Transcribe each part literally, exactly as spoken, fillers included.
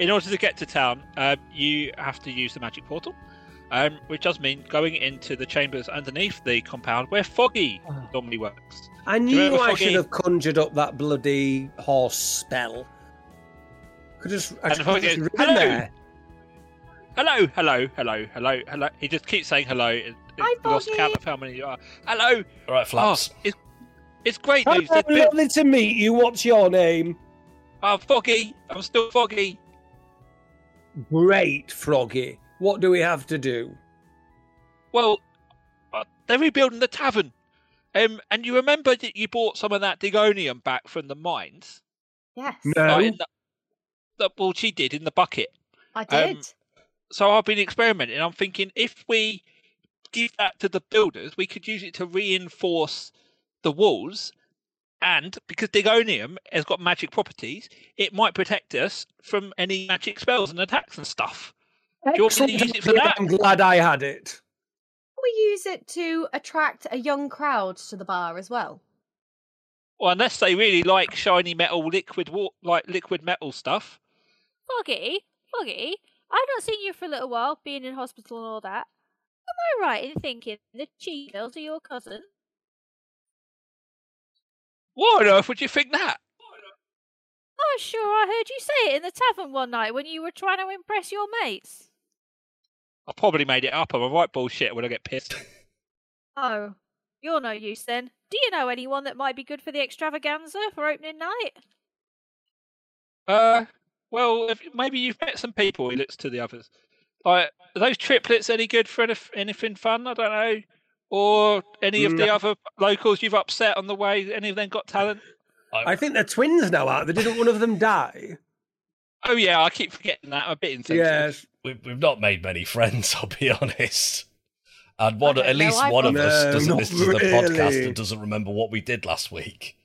in order to get to town, uh, you have to use the magic portal, um, which does mean going into the chambers underneath the compound where Foggy normally works. I knew I should have conjured up that bloody horse spell. Could just, I just, could just goes, hello. There. hello, hello, hello, hello, hello. He just keeps saying hello. It, Hi, Foggy. Lost count of how many you are. Hello. All right, Flaps. Oh, it's, it's great news. Hello, it's lovely bit... to meet you. What's your name? Oh, Foggy. I'm still Foggy. Great, Froggy. What do we have to do? Well, they're rebuilding the tavern. Um, and you remember that you bought some of that Digonium back from the mines? Yes. No. Oh, that well, she did in the bucket. I did. Um, so I've been experimenting. I'm thinking if we give that to the builders, we could use it to reinforce the walls. And because Digonium has got magic properties, it might protect us from any magic spells and attacks and stuff. Do you want me to use it for that? I'm glad I had it. We use it to attract a young crowd to the bar as well. Well, unless they really like shiny metal, liquid, like liquid metal stuff. Foggy, Foggy, I've not seen you for a little while, being in hospital and all that. Am I right in thinking the Cheese Girls are your cousin? Why on earth would you think that? Oh, sure, I heard you say it in the tavern one night when you were trying to impress your mates. I probably made it up. I'm a right bullshit when I get pissed. Oh, you're no use then. Do you know anyone that might be good for the extravaganza for opening night? Uh, well, if, maybe you've met some people. He looks to the others. Like, are those triplets any good for any, anything fun? I don't know. Or any of no. the other locals you've upset on the way? Any of them got talent? I think they're twins now, aren't they? Didn't one of them die? Oh, yeah, I keep forgetting that. I'm a bit insensitive. Yes. We've, we've not made many friends, I'll be honest. And one, at least no, one of no, us doesn't listen to the really. podcast and doesn't remember what we did last week.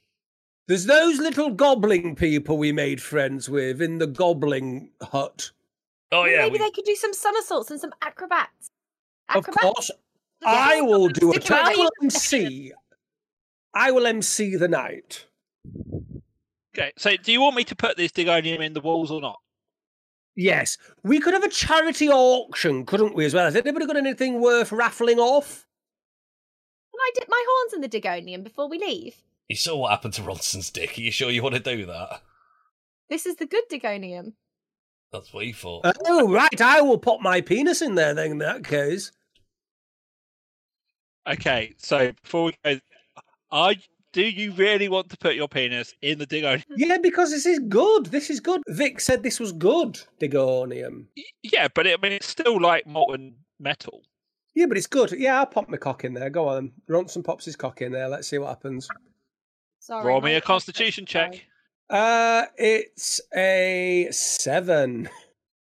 There's those little goblin people we made friends with in the goblin hut. Oh, yeah. Maybe we... they could do some somersaults and some acrobats. acrobats? Of course. The I will do it. I will M C. I will M C the night. Okay, so do you want me to put this Digonium in the walls or not? Yes. We could have a charity auction, couldn't we, as well? Has anybody got anything worth raffling off? Can I dip my horns in the Digonium before we leave? You saw what happened to Ronson's dick. Are you sure you want to do that? This is the good Digonium. That's what he thought. Oh, right. I will pop my penis in there then in that case. Okay, so before we go, are you... do you really want to put your penis in the Digonium? Yeah, because this is good. This is good. Vic said this was good, Digonium. Yeah, but it, I mean, it's still like molten metal. Yeah, but it's good. Yeah, I'll pop my cock in there. Go on. Ronson pops his cock in there. Let's see what happens. Sorry, Roll me a constitution check. Uh, it's a seven.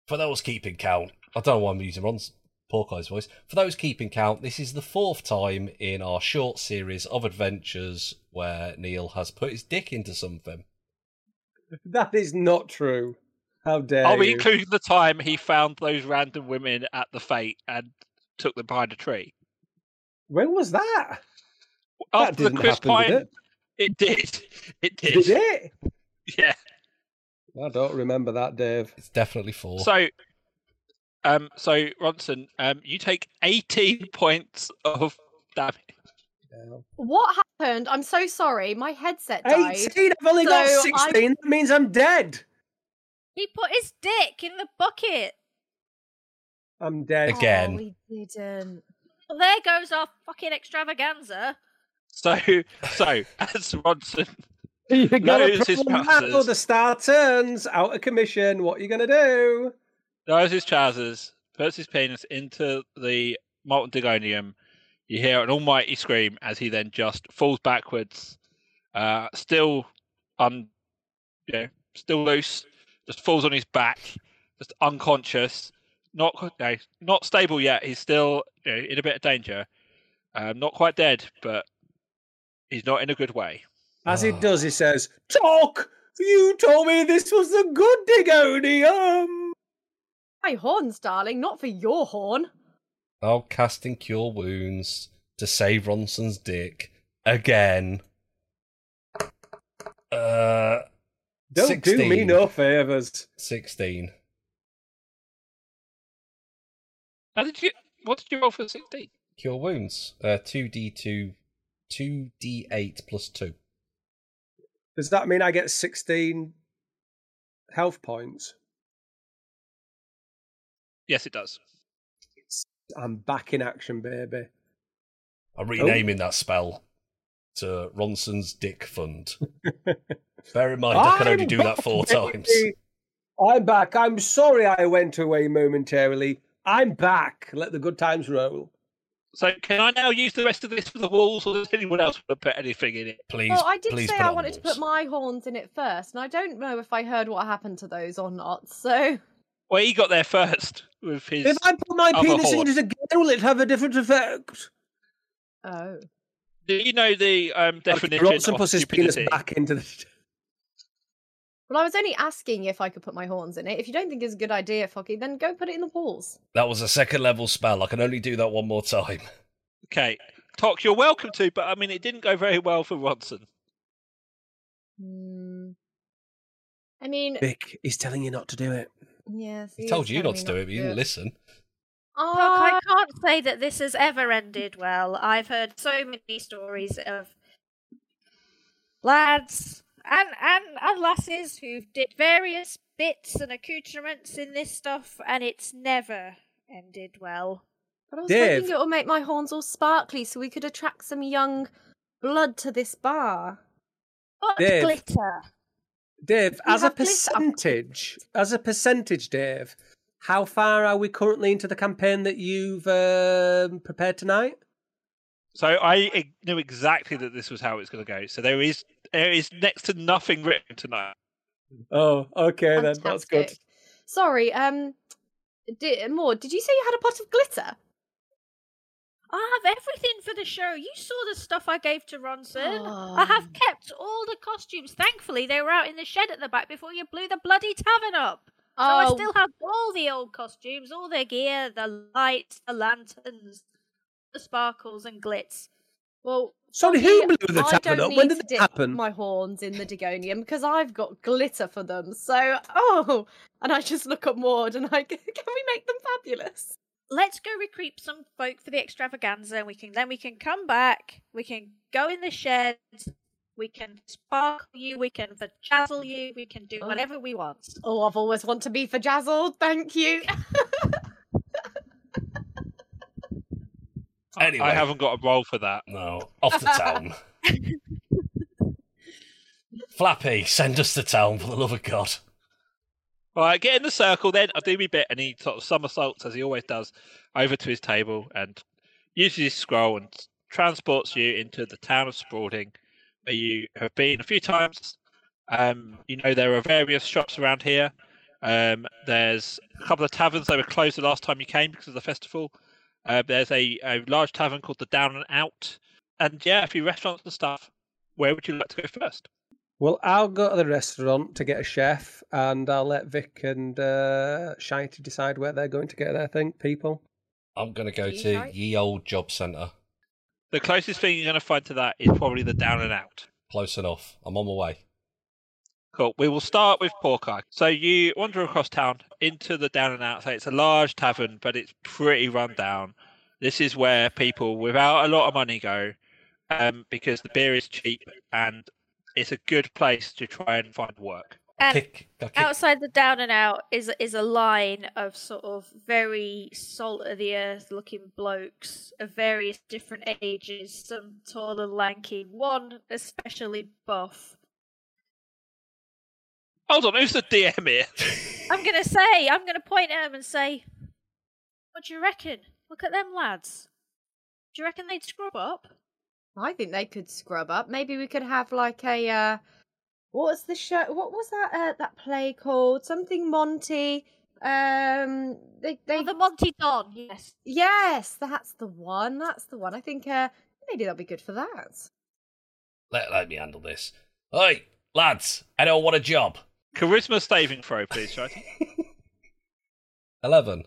For those keeping count, I don't know why I'm using Ronson's pork eyes voice. For those keeping count, this is the fourth time in our short series of adventures where Neil has put his dick into something. That is not true. How dare I'll you? I'll be including the time he found those random women at the fete and took them behind a tree. When was that? After that the Chris happen, Pine. Did it? it did. It did. Did it? Yeah. I don't remember that, Dave. It's definitely four. So... Um, so, Ronson, um, you take eighteen points of damage. What happened? I'm so sorry. My headset died. eighteen? I've only so got sixteen. I... That means I'm dead. He put his dick in the bucket. I'm dead. Again. Oh, we didn't. Well, there goes our fucking extravaganza. So, so as Ronson you knows his trousers... The star turns out of commission. What are you going to do? Throws his trousers, puts his penis into the molten Digonium. You hear an almighty scream as he then just falls backwards, uh, still un, you know, still loose, just falls on his back, just unconscious, not you know, not stable yet. He's still you know, in a bit of danger, um, not quite dead, but he's not in a good way. As oh. he does, he says, "Talk! You told me this was the good Digonium." My horns, darling, not for your horn. I'll cast and cure wounds to save Ronson's dick again. Uh, Don't sixteen. Do me no favours. sixteen. How did you? What did you roll for six D? Cure wounds. Uh, two D two, two D eight plus two. Does that mean I get sixteen health points? Yes, it does. It's, I'm back in action, baby. I'm renaming oh. that spell to Ronson's Dick Fund. Bear in mind, I can I'm only do back, that four times. I'm back. I'm sorry I went away momentarily. I'm back. Let the good times roll. So can I now use the rest of this for the walls, or does anyone else want to put anything in it? Please, well, I did please say I wanted walls. to put my horns in it first, and I don't know if I heard what happened to those or not, so... Well, he got there first with his... If I put my penis horn. into the game, will it have a different effect? Oh. Do you know the um, definition okay, of puts his penis back into the... Well, I was only asking if I could put my horns in it. If you don't think it's a good idea, Foggy, then go put it in the walls. That was a second level spell. I can only do that one more time. Okay. Tok, you're welcome to, but I mean, it didn't go very well for Ronson. Hmm. I mean... Vic, he's telling you not to do it. Yes. He, he told you not to do it, but you didn't listen. Oh, Tok, I can't say that this has ever ended well. I've heard so many stories of lads... And, and and lasses who did various bits and accoutrements in this stuff, and it's never ended well. But I was Dave. thinking it will make my horns all sparkly so we could attract some young blood to this bar. What Dave. glitter? Dave, we as a percentage, glitter. as a percentage, Dave, how far are we currently into the campaign that you've um, prepared tonight? So I knew exactly that this was how it's going to go. So there is... There is next to nothing written tonight. Oh, okay, Fantastic. then. That's good. Sorry, um, did, Maud, did you say you had a pot of glitter? I have everything for the show. You saw the stuff I gave to Ronson. Oh. I have kept all the costumes. Thankfully, they were out in the shed at the back before you blew the bloody tavern up. Oh. So I still have all the old costumes, all the gear, the lights, the lanterns, the sparkles and glitz. Well... Sorry, who blew the tavern up? When did it happen? My horns in the Digonium because I've got glitter for them. So, oh, and I just look at Maud and I can we make them fabulous? Let's go recruit some folk for the extravaganza, and we can then we can come back. We can go in the shed. We can sparkle you. We can vajazzle you. We can do whatever we want. Oh, I've always wanted to be vajazzled. Thank you. Anyway. I haven't got a role for that. No. Off to town. Flappy, send us to town, for the love of God. All right, get in the circle then. I'll do me bit. And he sort of somersaults, as he always does, over to his table and uses his scroll and transports you into the town of Sproding, where you have been a few times. Um, you know, there are various shops around here. Um, there's a couple of taverns that were closed the last time you came because of the festival. Uh, there's a, a large tavern called the Down and Out. And yeah, a few restaurants and stuff. Where would you like to go first? Well, I'll go to the restaurant to get a chef, and I'll let Vic and uh, Shai to decide where they're going to get their thing, people. I'm going to go you to know? Ye Old Job Centre. The closest thing you're going to find to that is probably the Down and Out. Close enough. I'm on my way. Cool. We will start with Porkeye. So you wander across town into the Down and Out. So it's a large tavern, but it's pretty run down. This is where people without a lot of money go um, because the beer is cheap and it's a good place to try and find work. And kick, kick. Outside the Down and Out is is a line of sort of very salt of the earth looking blokes of various different ages, some tall and lanky, one especially buff. Hold on, who's the D M here? I'm going to say, I'm going to point at him and say, what do you reckon? Look at them lads. Do you reckon they'd scrub up? I think they could scrub up. Maybe we could have like a, uh, what's the show? What was that, uh, that play called? Something Monty. Um, they, they... Oh, the Monty Don, yes. Yes, that's the one. That's the one. I think, uh, maybe that'll be good for that. Let, let me handle this. Oi, lads, I don't want a job. Charisma saving throw, please, Shai. Eleven.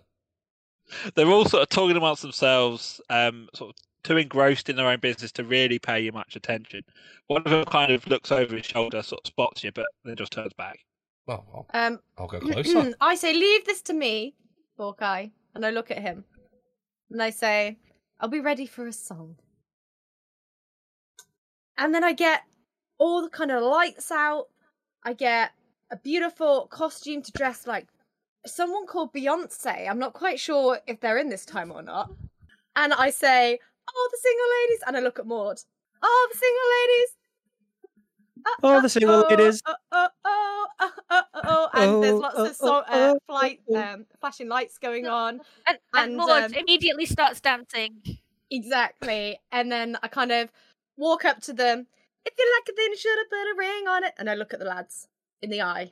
They're all sort of talking amongst themselves, um, sort of too engrossed in their own business to really pay you much attention. One of them kind of looks over his shoulder, sort of spots you, but then just turns back. Well, I'll, um, I'll go closer. I say, leave this to me, Hawkeye, and I look at him. and I say, I'll be ready for a song. And then I get all the kind of lights out. I get a beautiful costume to dress like someone called Beyonce. I'm not quite sure if they're in this time or not. And I say, oh, the single ladies. And I look at Maud. Oh, the single ladies. Oh, oh, the single ladies. Oh, oh, oh, oh, oh, oh, oh. And oh, there's lots oh, of so uh, flight, um, flashing lights going on. And, and, and Maud um, immediately starts dancing. Exactly. And then I kind of walk up to them. If you like it, then you should have put a ring on it. And I look at the lads in the eye.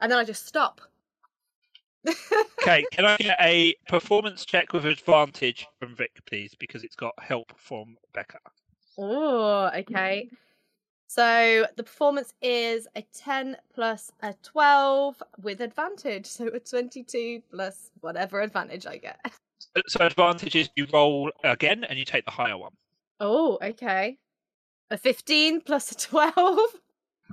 And then I just stop. Okay, can I get a performance check with advantage from Vic, please? Because it's got help from Becca. Oh, okay. So the performance is a ten plus a twelve with advantage. So a twenty-two plus whatever advantage I get. So advantage is you roll again and you take the higher one. Oh, okay. A fifteen plus a twelve.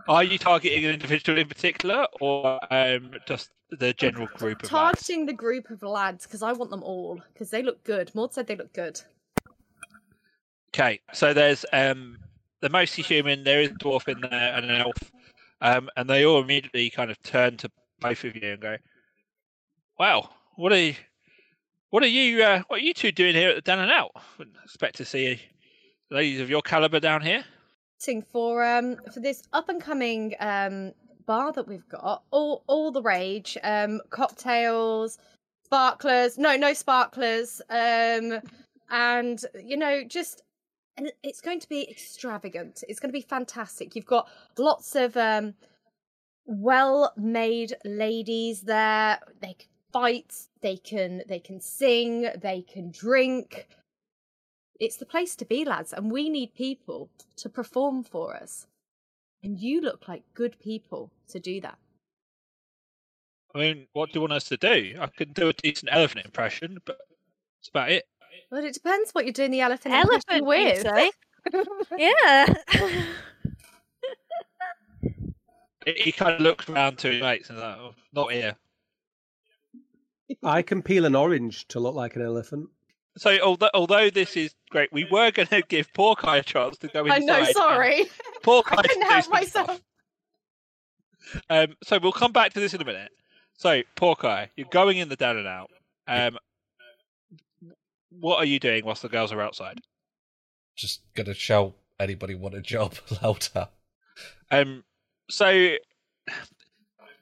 Are you targeting an individual in particular, or um, just the general group of lads? Targeting the group of lads, because I want them all, because they look good. Maud said they look good. Okay, so there's um, they're mostly human, there is a dwarf in there, and an elf, um, and they all immediately kind of turn to both of you and go, wow, what are you, what are you, uh, what are you two doing here at the Den and Out? Wouldn't expect to see ladies of your calibre down here. For um for this up and coming um bar that we've got, all all the rage, um cocktails, sparklers, no no sparklers, um and you know just and it's going to be extravagant. It's going to be fantastic. You've got lots of um well-made ladies there. They can fight. They can they can sing. They can drink. It's the place to be, lads, and we need people to perform for us. And you look like good people to do that. I mean, what do you want us to do? I can do a decent elephant impression, but that's about it. Well, it depends what you're doing the elephant, elephant impression with. Yeah. He kind of looks around to his mates and is like, oh, not here. I can peel an orange to look like an elephant. So although although this is great, we were going to give Porky a chance to go inside. I know, sorry. Porky I couldn't help myself. Um, so we'll come back to this in a minute. So Porky, you're going in the Den and Out. Um, what are you doing whilst the girls are outside? Just going to shout, anybody want a job, louder. Um, so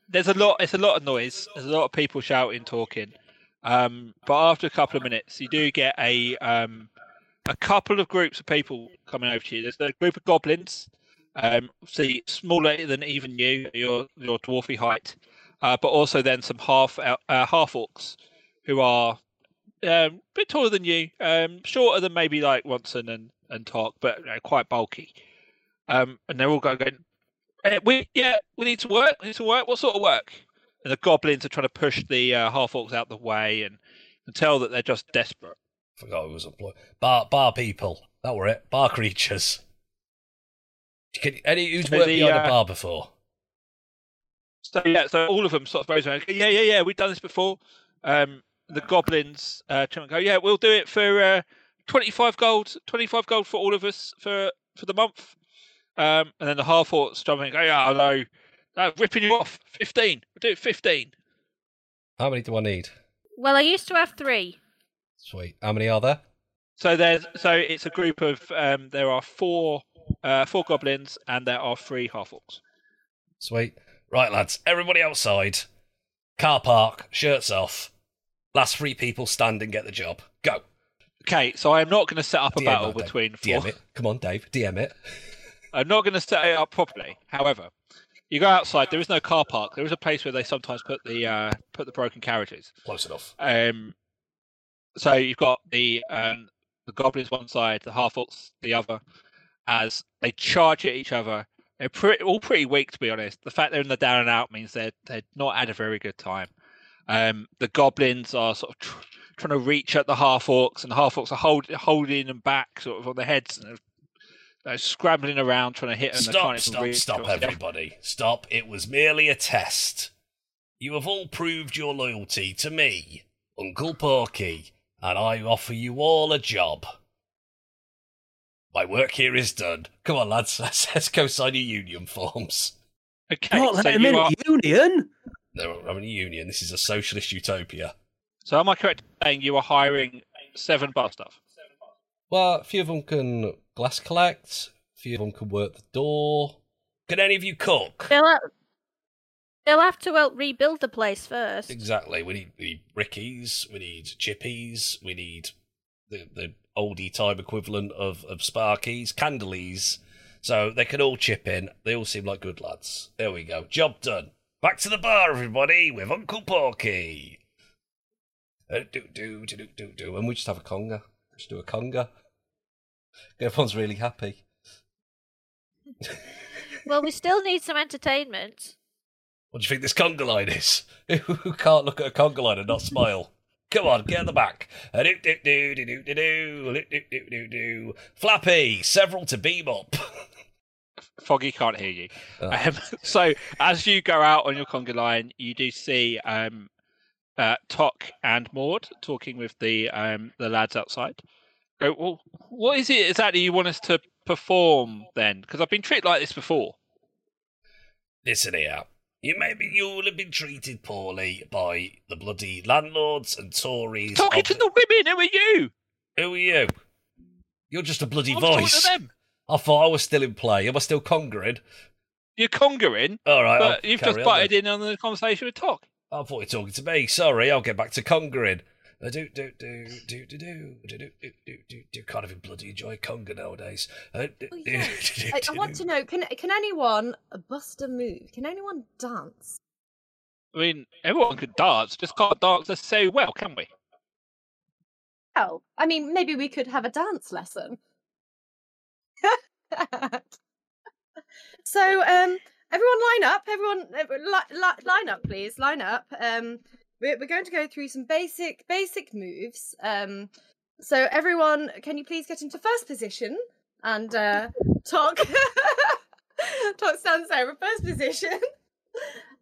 there's a lot. It's a lot of noise. There's a lot of people shouting, talking. Um, but after a couple of minutes, you do get a um, a couple of groups of people coming over to you. There's a group of goblins, um, see, smaller than even you, your your dwarfy height, uh, but also then some half uh, half orcs who are um, a bit taller than you, um, shorter than maybe like Watson and and Tark, but you know, quite bulky. Um, and they're all going, eh, we yeah, we need to work. We need to work. What sort of work? And the goblins are trying to push the uh, half-orcs out the way and, and tell that they're just desperate. I forgot it was a ploy. Bar, bar people. That were it. Bar creatures. Can, any who's so worked the, behind uh, a bar before? So, yeah, so all of them sort of rose around. Yeah, yeah, yeah, we've done this before. Um, the goblins uh, try and go, yeah, we'll do it for uh, twenty-five gold for all of us for for the month. Um, and then the half-orcs jump in and go, yeah, I know. Uh, ripping you off. fifteen. We'll do it fifteen. How many do I need? Well, I used to have three. Sweet. How many are there? So there's so it's a group of um there are four uh four goblins and there are three half orcs. Sweet. Right, lads, everybody outside. Car park, shirts off. Last three people stand and get the job. Go. Okay, so I'm not gonna set up a D M battle it, between four. D M it. Come on, Dave, D M it. I'm not gonna set it up properly, however. You go outside. There is no car park. There is a place where they sometimes put the uh, put the broken carriages. Close enough. Um, so you've got the um, the goblins one side, the half orcs the other, as they charge at each other. They're pretty, all pretty weak, to be honest. The fact they're in the down and out means they're they're not at a very good time. Um, the goblins are sort of tr- trying to reach at the half orcs, and the half orcs are hold, holding them back, sort of on their heads. And They're scrambling around trying to hit and Stop, stop, stop, everybody. Stop. It was merely a test. You have all proved your loyalty to me, Uncle Porky, and I offer you all a job. My work here is done. Come on, lads, let's go sign your union forms. Okay, what, so you are... union? No, I'm in a union. This is a socialist utopia. So am I correct in saying you are hiring seven bar staff? Well, a few of them can glass collect, a few of them can work the door. Can any of you cook? They'll have, they'll have to help rebuild the place first. Exactly. We need, we need brickies, we need chippies, we need the, the oldie time equivalent of, of sparkies, candleys. So they can all chip in. They all seem like good lads. There we go. Job done. Back to the bar, everybody, with Uncle Porky. Uh, do, do, do, do, do, do. And we just have a conga. Just do a conga. Everyone's really happy. Well, we still need some entertainment. What do you think this conga line is? Who can't look at a conga line and not smile? Come on, get on the back. Uh, do, do, do, do, do, do, do, do, do, do, do. Flappy, several to beam up. Foggy can't hear you. Oh. Um, so, as you go out on your conga line, you do see um, uh, Tok and Maud talking with the um, the lads outside. Go, well, what is it exactly you want us to perform then? Because I've been treated like this before. Listen here. You maybe you'll have been treated poorly by the bloody landlords and Tories. Talking of... to the women. Who are you? Who are you? You're just a bloody I'm voice. To them. I thought I was still in play. Am I still congering? You're congering? All right. But I'll you've just butted then. in on the conversation with Tok. I thought you were talking to me. Sorry, I'll get back to congering. I do do do do do do do do do do do. Can't even bloody enjoy conga nowadays. I want to know, can can anyone bust a move? Can anyone dance? I mean, everyone could dance, just can't dance so well, can we? Well, I mean, maybe we could have a dance lesson. So, um, everyone line up. Everyone li- li- line up, please. Line up. Um, we're we're going to go through some basic basic moves. Um, so everyone, can you please get into first position? And uh, Tok Tok stands there in first position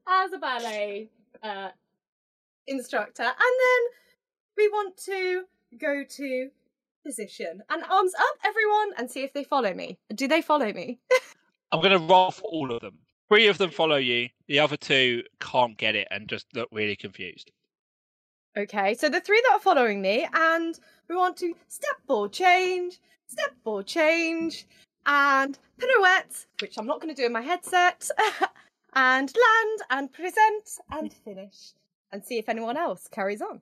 as a ballet uh, instructor, and then we want to go to position and arms up, everyone, and see if they follow me. Do they follow me? I'm going to roll for all of them. Three of them follow you. The other two can't get it and just look really confused. Okay, so the three that are following me, and we want to step ball change, step ball change, and pirouette, which I'm not going to do in my headset, and land, and present, and finish, and see if anyone else carries on.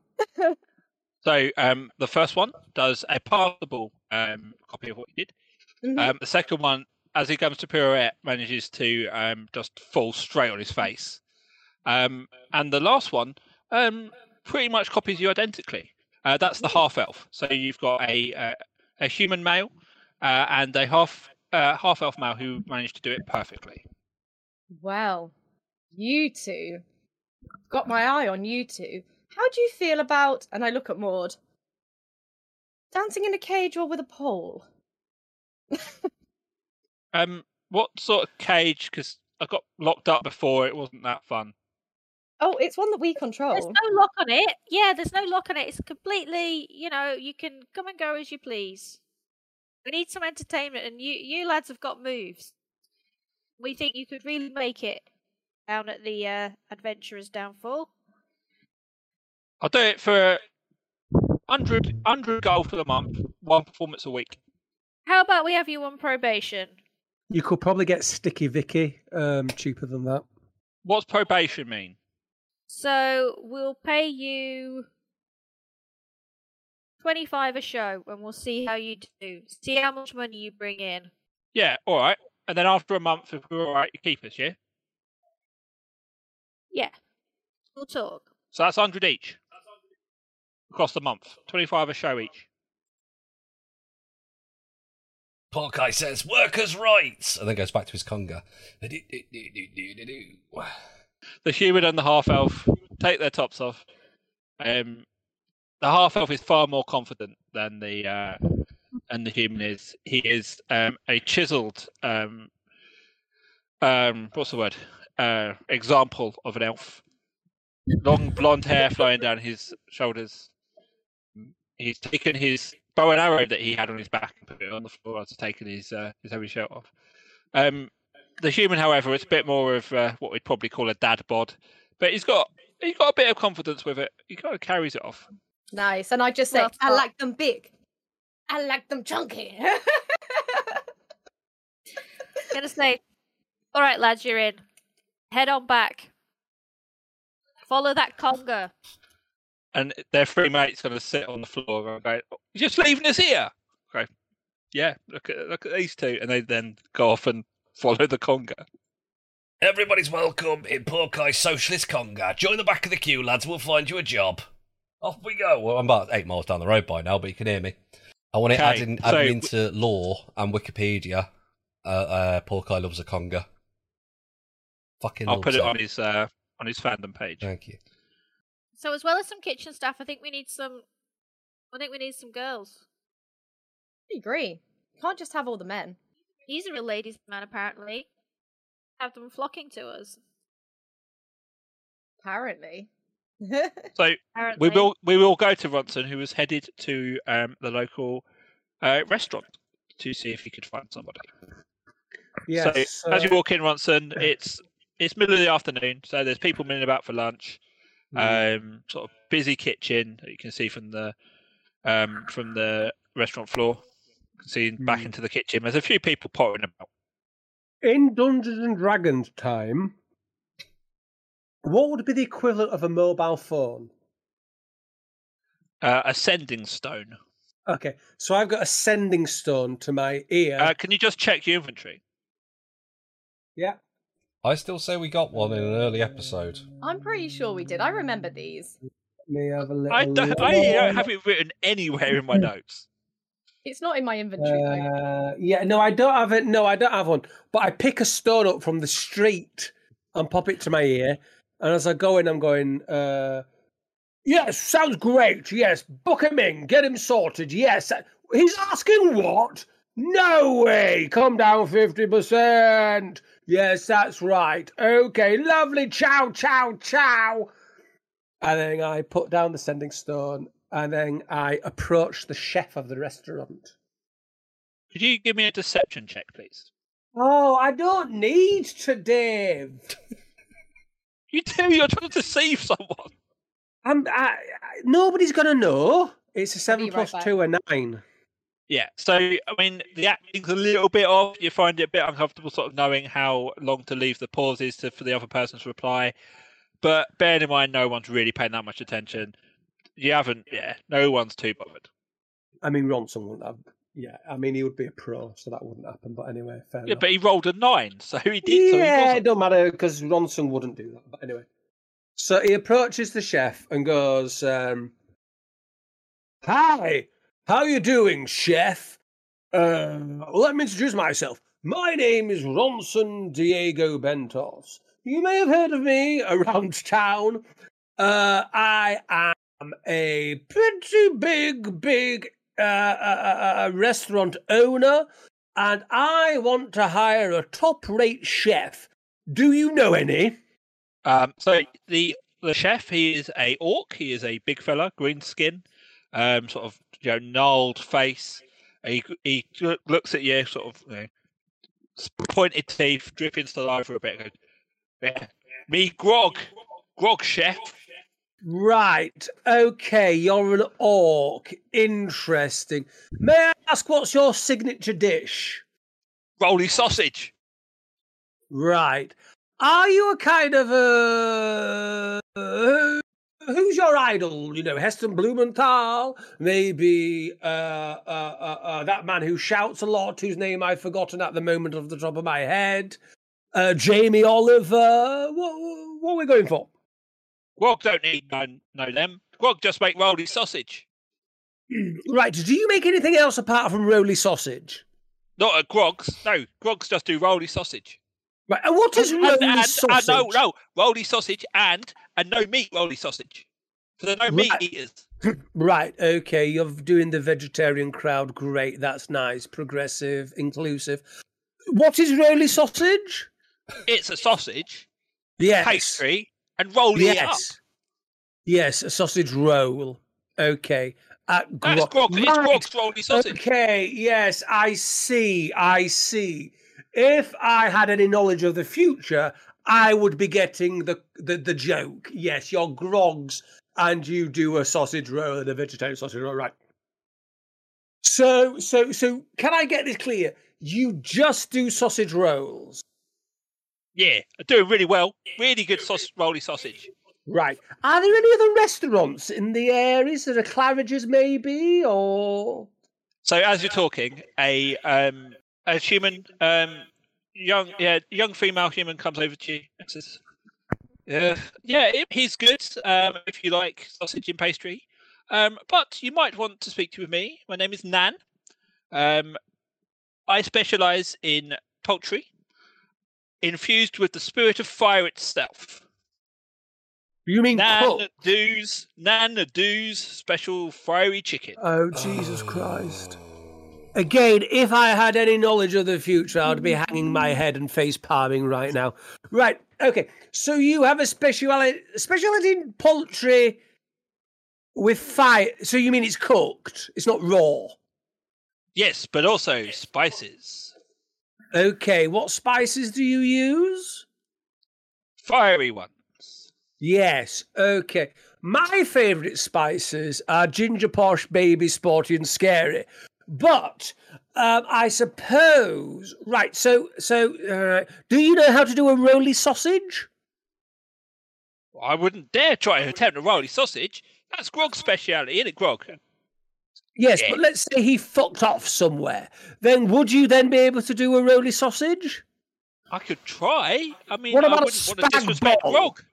So um, the first one does a passable um, copy of what you did. Mm-hmm. Um, the second one, as he comes to pirouette, manages to um, just fall straight on his face. Um, and the last one um, pretty much copies you identically. Uh, that's the half-elf. So you've got a uh, a human male uh, and a half uh, half-elf male who managed to do it perfectly. Well, you two. Got my eye on you two. How do you feel about, and I look at Maud, dancing in a cage or with a pole? Um, what sort of cage? Because I got locked up before. It wasn't that fun. Oh, it's one that we control. There's no lock on it. Yeah, there's no lock on it. It's completely, you know, you can come and go as you please. We need some entertainment, and you, you lads have got moves. We think you could really make it down at the uh, Adventurer's Downfall. I'll do it for one hundred, one hundred gold for the month, one performance a week. How about we have you on probation? You could probably get Sticky Vicky um, cheaper than that. What's probation mean? So we'll pay you twenty-five a show, and we'll see how you do. See how much money you bring in. Yeah, all right. And then after a month, if we're all right, you keep us, yeah? Yeah. We'll talk. So that's one hundred each across the month. twenty-five a show each. Porky says, workers' rights! And then goes back to his conga. The human and the half-elf take their tops off. Um, the half-elf is far more confident than the uh, and the human is. He is um, a chiselled, um, um, what's the word, uh, example of an elf. Long blonde hair flowing down his shoulders. He's taken his bow and arrow that he had on his back and put it on the floor after taking his uh, his heavy shirt off. Um, the human, however, it's a bit more of uh, what we'd probably call a dad bod, but he's got he's got a bit of confidence with it. He kind of carries it off. Nice, and I just say, well, I like them big. I like them chunky. I'm gonna say, all right, lads, you're in. Head on back. Follow that conga. And their three mates gonna sit on the floor and go, oh, you're just leaving us here. Okay. Yeah, look at look at these two, and they then go off and follow the conga. Everybody's welcome in Porkai's socialist conga. Join the back of the queue, lads. We'll find you a job. Off we go. Well, I'm about eight miles down the road by now, but you can hear me. I want to okay, add, in, add so in into we- lore and Wikipedia. Uh, uh, Porkai loves a conga. Fucking. I'll put it, it on his uh, on his fandom page. Thank you. So as well as some kitchen staff, I think we need some. I think we need some girls. I agree. Can't just have all the men. He's a real ladies' man, apparently. Have them flocking to us. Apparently. So apparently. we will we will go to Ronson, who was headed to um, the local uh, restaurant to see if he could find somebody. Yes. So uh... as you walk in, Ronson, it's it's middle of the afternoon, so there's people milling about for lunch. Mm. Um, sort of busy kitchen that you can see from the um, from the restaurant floor. Seen back mm. into the kitchen. There's a few people pottering about. In Dungeons and Dragons time, what would be the equivalent of a mobile phone? Uh, a sending stone. Okay, so I've got a sending stone to my ear. Uh, can you just check your inventory? Yeah. I still say we got one in an early episode. I'm pretty sure we did. I remember these. Let me have a little I don't, little... I don't have it written anywhere in my notes. It's not in my inventory, though. Uh, yeah, no, I don't have it. No, I don't have one. But I pick a stone up from the street and pop it to my ear. And as I go in, I'm going, uh, yes, sounds great. Yes, book him in. Get him sorted. Yes. He's asking what? No way. Come down fifty percent. Yes, that's right. Okay, lovely. Ciao, ciao, ciao. And then I put down the sending stone. And then I approach the chef of the restaurant. Could you give me a deception check, please? Oh, I don't need to, Dave. You do. You're trying to deceive someone. I'm, I, I, nobody's going to know. It's a seven plus right two, a nine. Yeah. So, I mean, the acting's a little bit off. You find it a bit uncomfortable, sort of knowing how long to leave the pauses to, for the other person to reply. But bearing in mind, no one's really paying that much attention. You haven't, yeah. No one's too bothered. I mean, Ronson wouldn't have. Yeah, I mean, he would be a pro, so that wouldn't happen. But anyway, fair yeah, enough. Yeah, but he rolled a nine, so he did. Yeah, so he it don't matter, because Ronson wouldn't do that. But anyway. So he approaches the chef and goes, um, hi, how you doing, chef? Uh, let me introduce myself. My name is Ronson Diego Bentos. You may have heard of me around town. Uh, I am I'm a pretty big, big uh, uh, uh, restaurant owner, and I want to hire a top-rate chef. Do you know any? Um, so the the chef, he is a orc. He is a big fella, green skin, um, sort of you know, gnarled face. He he looks at you, sort of you know, pointed teeth, dripping saliva for a bit. Yeah. Me grog, grog chef. Right, okay, you're an orc. Interesting. May I ask what's your signature dish? Roly sausage. Right. Are you a kind of a... Uh, who's your idol? You know, Heston Blumenthal? Maybe uh, uh, uh, uh, that man who shouts a lot, whose name I've forgotten at the moment off the top of my head. Uh, Jamie Oliver? What, what are we going for? Grog don't need no, no them. Grog just make roly sausage. Right, do you make anything else apart from roly sausage? Not at Grog's. No, Grog's just do roly sausage. Right, and what is roly and, and, sausage? Uh, no, no, roly sausage and, and no meat roly sausage. So there are no right. meat eaters. Right, okay, you're doing the vegetarian crowd. Great, that's nice. Progressive, inclusive. What is roly sausage? It's a sausage. Yes. Pastry. And roll yes. it up. Yes, a sausage roll. Okay. At Grog. Grog, right. Grog's sausage. Okay, yes, I see, I see. If I had any knowledge of the future, I would be getting the, the, the joke. Yes, you're Grog's, and you do a sausage roll and a vegetarian sausage roll, right. So, so, so, can I get this clear? You just do sausage rolls? Yeah, I do really well. Really good sausage, rolly sausage. Right. Are there any other restaurants in the areas that are Claridge's, maybe, or? So as you're talking, a um a human um young yeah young female human comes over to you and says, "Yeah, yeah, he's good. Um, if you like sausage and pastry, um, but you might want to speak to me. My name is Nan. Um, I specialize in poultry, infused with the spirit of fire itself." You mean Nan do's Nan do's special fiery chicken? Oh, Jesus oh. Christ! Again, if I had any knowledge of the future, I'd be hanging my head and face palming right now. Right? Okay. So you have a speciality, speciality in poultry with fire. So you mean it's cooked? It's not raw. Yes, but also spices. Okay. What spices do you use? Fiery ones. Yes, okay. My favourite spices are ginger, posh, baby, sporty and scary. But um, I suppose... Right, so so uh, do you know how to do a roly sausage? Well, I wouldn't dare try to attempt a roly sausage. That's Grog's speciality, isn't it, Grog? Yes, yeah. But let's say he fucked off somewhere. Then would you then be able to do a roly sausage? I could try. I mean, what about I wouldn't want to disrespect Grog.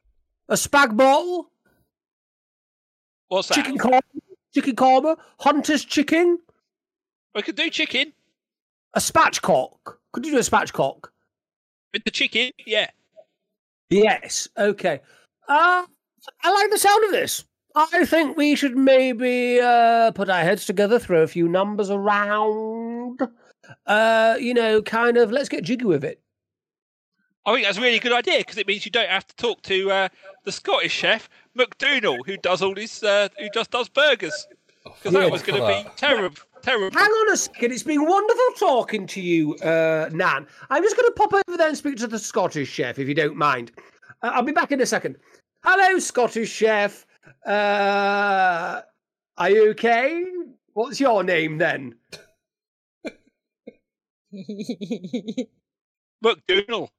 A spag bol? What's that? Chicken korma, chicken korma, hunter's chicken. I could do chicken. A spatchcock. Could you do a spatchcock? With the chicken, yeah. Yes, okay. Uh, I like the sound of this. I think we should maybe uh, put our heads together, throw a few numbers around. Uh, you know, kind of, let's get jiggy with it. I think that's a really good idea because it means you don't have to talk to uh, the Scottish chef McDoonall, who does all these, uh, who just does burgers. Because that was going to be terrible, terrible. Hang on a second, it's been wonderful talking to you, uh, Nan. I'm just going to pop over there and speak to the Scottish chef, if you don't mind. Uh, I'll be back in a second. Hello, Scottish chef. Uh, are you okay? What's your name then? McDoonall.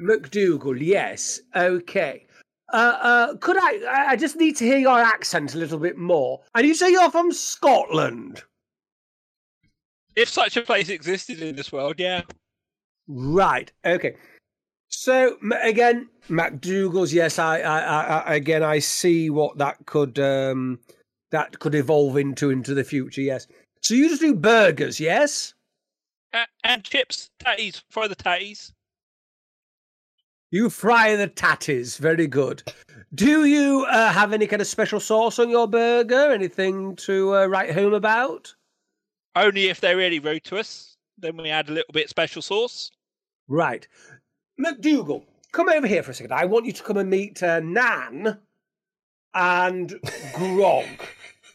McDougall, yes. Okay. Uh, uh, could I... I just need to hear your accent a little bit more. And you say you're from Scotland? If such a place existed in this world, yeah. Right. Okay. So, again, McDougall's, yes, I, I, I again, I see what that could, um, that could evolve into into the future, yes. So you just do burgers, yes? Uh, and chips, tatties, fry the tatties. You fry the tatties. Very good. Do you uh, have any kind of special sauce on your burger? Anything to uh, write home about? Only if they're really rude to us. Then we add a little bit special sauce. Right. McDougall, come over here for a second. I want you to come and meet uh, Nan and Grog.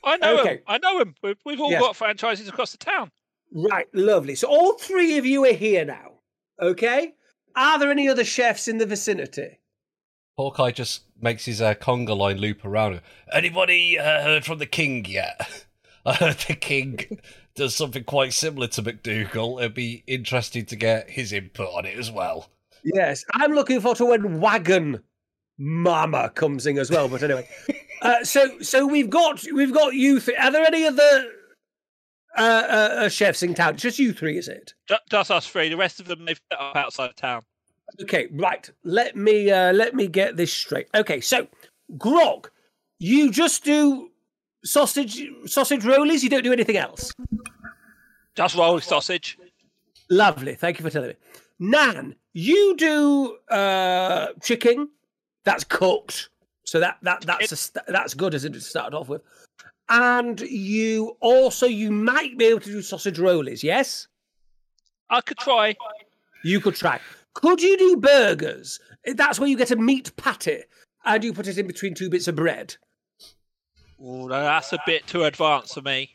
I know okay. him. I know him. We've, we've all yes. got franchises across the town. Right. Lovely. So all three of you are here now. Okay? Are there any other chefs in the vicinity? Hawkeye just makes his uh, conga line loop around. Anybody uh, heard from the king yet? I heard the king does something quite similar to McDougall. It'd be interesting to get his input on it as well. Yes, I'm looking forward to when Wagon Mama comes in as well. But anyway, uh, so so we've got we've got you three. Are there any other Uh, uh, uh, chefs in town? Just you three, is it? Just us three. The rest of them, they've set up outside of town. Okay, right. Let me uh, let me get this straight. Okay, so Grog, you just do sausage sausage rollies. You don't do anything else. Just roll sausage. Lovely. Thank you for telling me. Nan, you do uh, chicken. That's cooked. So that that that's a, that's good, isn't it, to start off with. And you also, you might be able to do sausage rollies, yes? I could try. You could try. Could you do burgers? That's where you get a meat patty and you put it in between two bits of bread. Oh, that's a bit too advanced for me.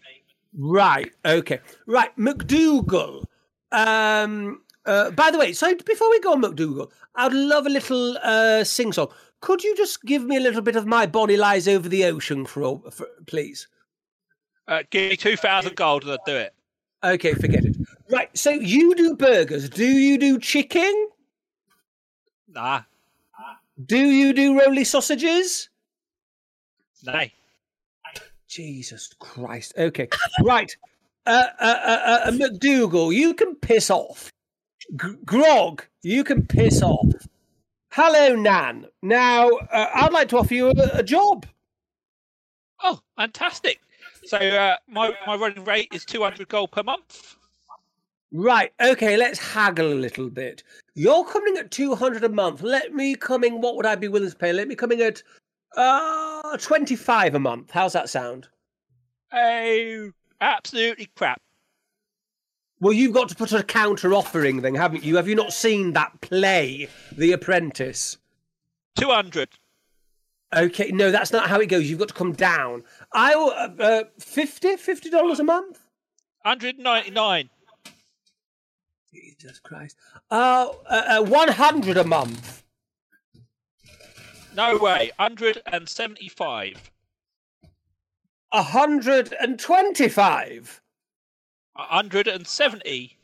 Right, okay. Right, McDougal. Um, uh, by the way, so before we go on, McDougal, I'd love a little uh, sing-song. Could you just give me a little bit of My Body Lies Over the Ocean, for, for please? Uh, give me two thousand gold and I'll do it. Okay, forget it. Right, so you do burgers. Do you do chicken? Nah. Do you do roly sausages? Nah. Jesus Christ. Okay, right. Uh, uh, uh, uh, McDougal, you can piss off. G- Grog, you can piss off. Hello, Nan. Now, uh, I'd like to offer you a, a job. Oh, fantastic. So uh, my, my running rate is two hundred gold per month. Right, okay, let's haggle a little bit. You're coming at two hundred a month. Let me come in, what would I be willing to pay? Let me coming at uh, twenty-five a month. How's that sound? Oh, absolutely crap. Well, you've got to put a counter-offering thing, haven't you? Have you not seen that play, The Apprentice? two hundred. Okay, no, that's not how it goes. You've got to come down. I will, uh, fifty dollars? fifty dollars a month? one hundred ninety-nine. Jesus Christ. Oh, uh, uh, one hundred a month. No way. one hundred seventy-five. one hundred twenty-five. one hundred seventy.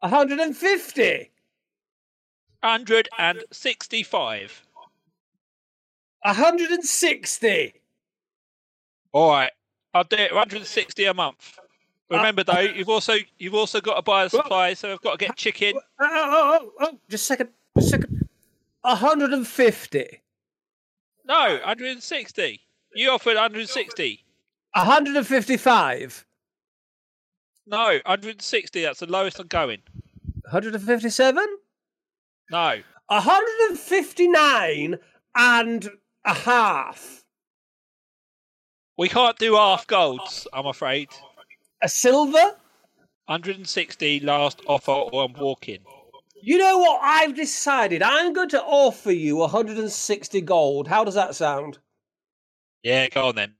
one hundred fifty. one hundred sixty-five. one hundred sixty. All right. I'll do it. one hundred sixty a month. Remember though, you've also you've also got to buy the supplies, so I've got to get chicken. Oh, oh, oh, oh. Just a second, just a second. One hundred and fifty. No, one hundred and sixty. You offered one hundred and sixty. One hundred and fifty-five. No, one hundred and sixty. That's the lowest I'm going. One hundred and fifty-seven. No. One hundred and fifty-nine and a half. We can't do half golds, I'm afraid. A silver? one hundred sixty, last offer, or I'm walking. You know what? I've decided I'm going to offer you one hundred sixty gold. How does that sound? Yeah, go on then.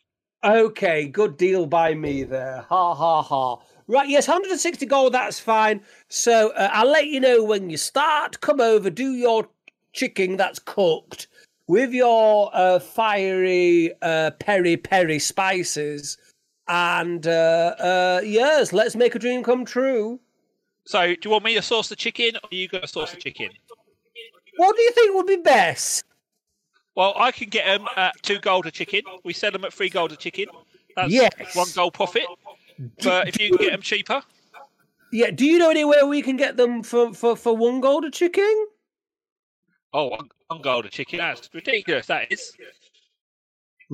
Okay, good deal by me there. Ha, ha, ha. Right, yes, one hundred sixty gold, that's fine. So uh, I'll let you know when you start. Come over, do your chicken that's cooked with your uh, fiery uh, peri-peri spices. And, uh, uh, yes, let's make a dream come true. So, do you want me to sauce the chicken, or are you going to sauce the chicken? What do you think would be best? Well, I can get them at two gold a chicken. We sell them at three gold a chicken. That's yes. one gold profit. But if you can get them cheaper. Yeah, do you know anywhere we can get them for, for, for one gold a chicken? Oh, one, one gold a chicken? That's ridiculous, that is.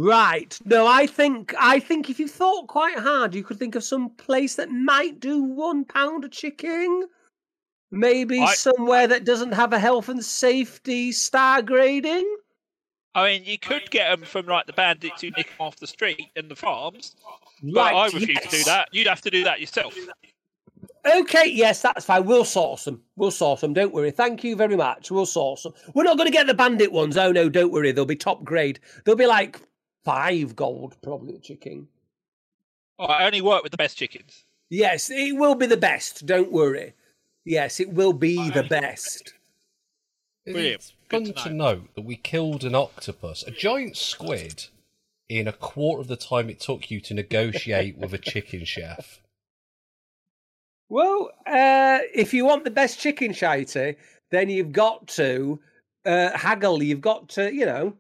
Right. No, I think I think if you thought quite hard, you could think of some place that might do one pound a chicken. Maybe I, somewhere that doesn't have a health and safety star grading. I mean, you could get them from like the bandits who nick them off the street and the farms. Right, but I refuse yes. to do that. You'd have to do that yourself. Okay, yes, that's fine. We'll source them. We'll source them. Don't worry. Thank you very much. We'll source them. We're not going to get the bandit ones. Oh, no, don't worry. They'll be top grade. They'll be like... Five gold, probably, a chicken. Oh, I only work with the best chickens. Yes, it will be the best. Don't worry. Yes, it will be I the best. Brilliant. It's fun to, to note that we killed an octopus, a giant squid, in a quarter of the time it took you to negotiate with a chicken chef. Well, uh, if you want the best chicken shitey, then you've got to uh, haggle. You've got to, you know...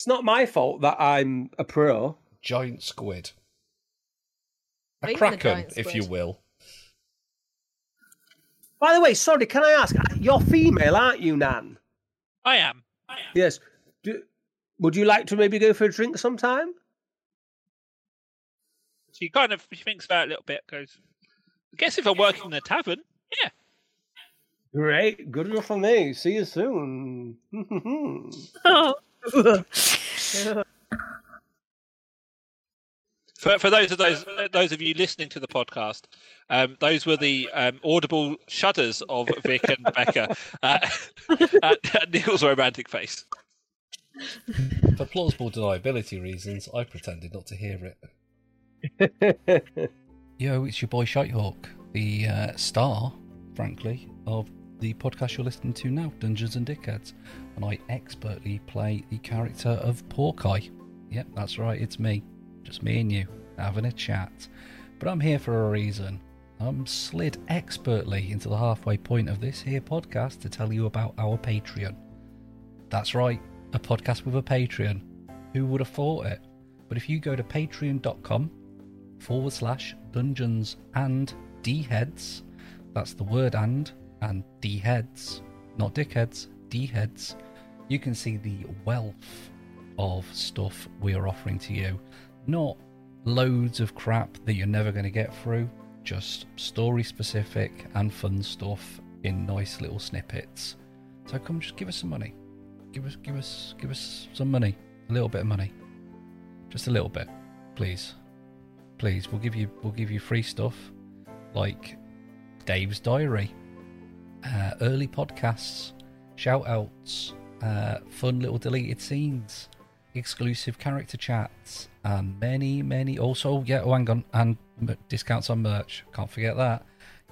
It's not my fault that I'm a pro. Giant squid. A kraken, if you will. By the way, sorry, can I ask? You're female, aren't you, Nan? I am. I am. Yes. Do, would you like to maybe go for a drink sometime? She kind of she thinks about it a little bit. Goes, I guess if I'm working in a tavern, yeah. Great. Good enough for me. See you soon. Oh. for for those of those those of you listening to the podcast, um, those were the um, audible shudders of Vic and Becca uh, at, at Neil's romantic face. For plausible deniability reasons, I pretended not to hear it. Yo, it's your boy Shitehawk, the uh, star, frankly, of the podcast you're listening to now, Dungeons and Dickheads, and I expertly play the character of Porkeye. Yep, that's right, it's me. Just me and you, having a chat. But I'm here for a reason. I'm slid expertly into the halfway point of this here podcast to tell you about our Patreon. That's right, a podcast with a Patreon. Who would have thought it? But if you go to patreon.com forward slash dungeons and d-heads, that's the word and, and d-heads, not dickheads, d-heads, you can see the wealth of stuff we are offering to you. Not loads of crap that you're never going to get through, just story specific and fun stuff in nice little snippets. So come, just give us some money. Give us, give us, give us some money. A little bit of money, just a little bit, please, please. We'll give you, we'll give you free stuff like Dave's diary, uh, early podcasts, shout outs, uh, fun little deleted scenes, exclusive character chats, and many, many also, yeah, oh, hang on, and discounts on merch. Can't forget that.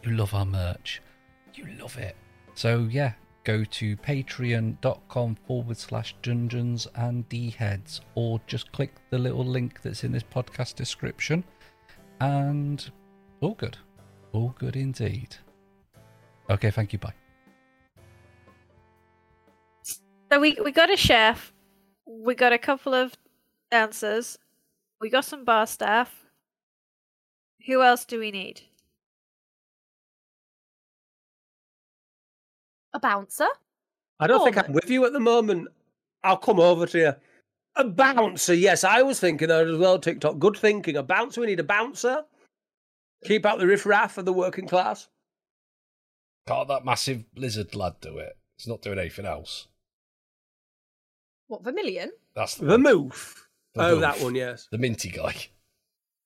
You love our merch. You love it. So, yeah, go to patreon.com forward slash dungeons and d-heads, or just click the little link that's in this podcast description, and all good. All good indeed. Okay, thank you, bye. So we, we got a chef. We got a couple of dancers. We got some bar staff. Who else do we need? A bouncer? I don't oh, think I'm with you at the moment. I'll come over to you. A bouncer, yes. I was thinking that as well, TikTok. Good thinking. A bouncer. We need a bouncer. Keep out the riffraff of the working class. Can't that massive lizard lad do it? He's not doing anything else. What, Vermilion? That's the Vermouth. Oh, that one, yes. The minty guy.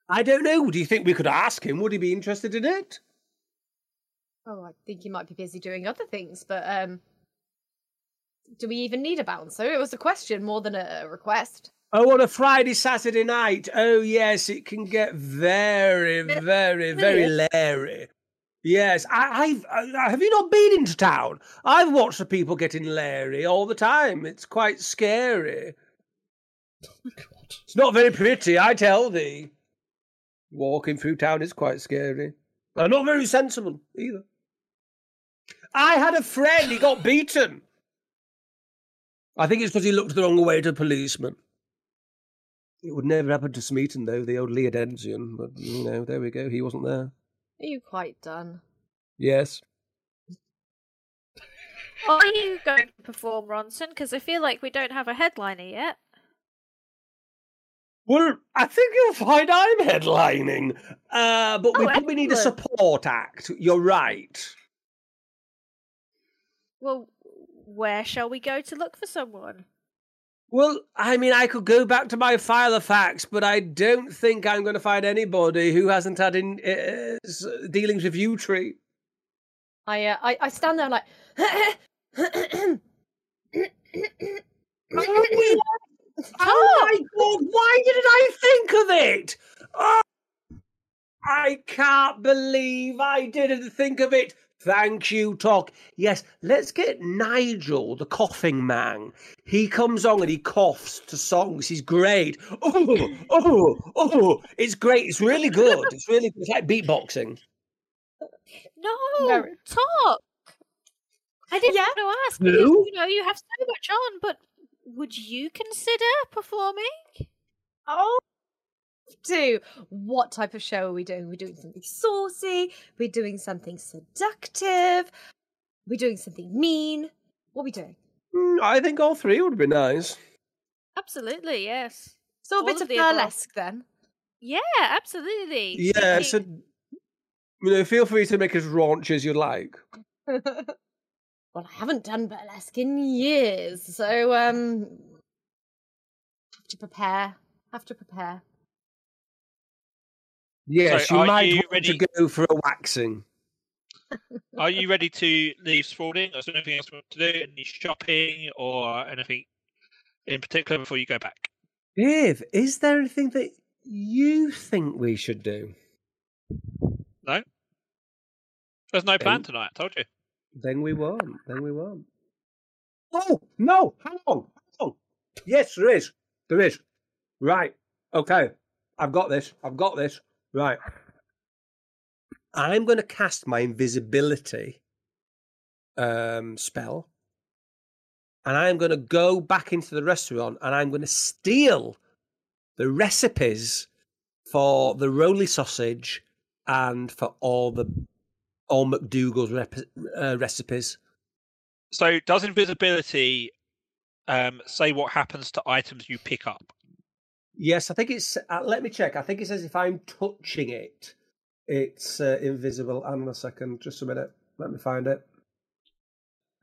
I don't know. Do you think we could ask him? Would he be interested in it? Oh, I think he might be busy doing other things, but um, do we even need a bouncer? It was a question more than a request. Oh, on a Friday, Saturday night. Oh, yes, it can get very, very, very leery. Yes, I, I've. I, have you not been into town? I've watched the people getting leery all the time. It's quite scary. Oh, God. It's not very pretty, I tell thee. Walking through town is quite scary. And not very sensible, either. I had a friend, he got beaten. I think it's because he looked the wrong way to a policeman. It would never happen to Smeaton, though, the old Leodensian. But, you know, there we go, he wasn't there. Are you quite done? Yes. Are you going to perform, Ronson? Because I feel like we don't have a headliner yet. Well, I think you'll find I'm headlining. Uh, but oh, we probably need a support act. You're right. Well, where shall we go to look for someone? Well, I mean, I could go back to my file of facts, but I don't think I'm going to find anybody who hasn't had in, uh, dealings with you, Tree. I, uh, I I stand there like... oh, oh my God, why didn't I think of it? Oh, I can't believe I didn't think of it. Thank you, Tok. Yes, let's get Nigel, the coughing man. He comes on and he coughs to songs. He's great. Oh, oh, oh. It's great. It's really good. It's really good. It's like beatboxing. No, no. Tok. I didn't yeah. want to ask. No? Because, you know, you have so much on, but would you consider performing? Oh. Do what type of show are we doing? We're doing something saucy, we're doing something seductive, we're doing something mean. What are we doing? Mm, I think all three would be nice. Absolutely, yes. So a all bit of, of burlesque above. Then. Yeah, absolutely. Yeah, so you know, feel free to make as raunchy as you like. Well, I haven't done burlesque in years, so um have to prepare. Have to prepare. Yes, so you might you want ready... to go for a waxing. Are you ready to leave Sproding? Is there anything else you want to do? Any shopping or anything in particular before you go back. Dave, is there anything that you think we should do? No. There's no then, plan tonight, I told you. Then we won't. Then we won't. Oh, no! Hang on! Hang on! Yes, there is. There is. Right. Okay. I've got this. I've got this. Right. I'm going to cast my invisibility um, spell. And I'm going to go back into the restaurant and I'm going to steal the recipes for the Rowley sausage and for all the all McDougal's rep, uh, recipes. So does invisibility um, say what happens to items you pick up? Yes, I think it's... Uh, let me check. I think it says if I'm touching it, it's uh, invisible. Hang on a second. Just a minute. Let me find it.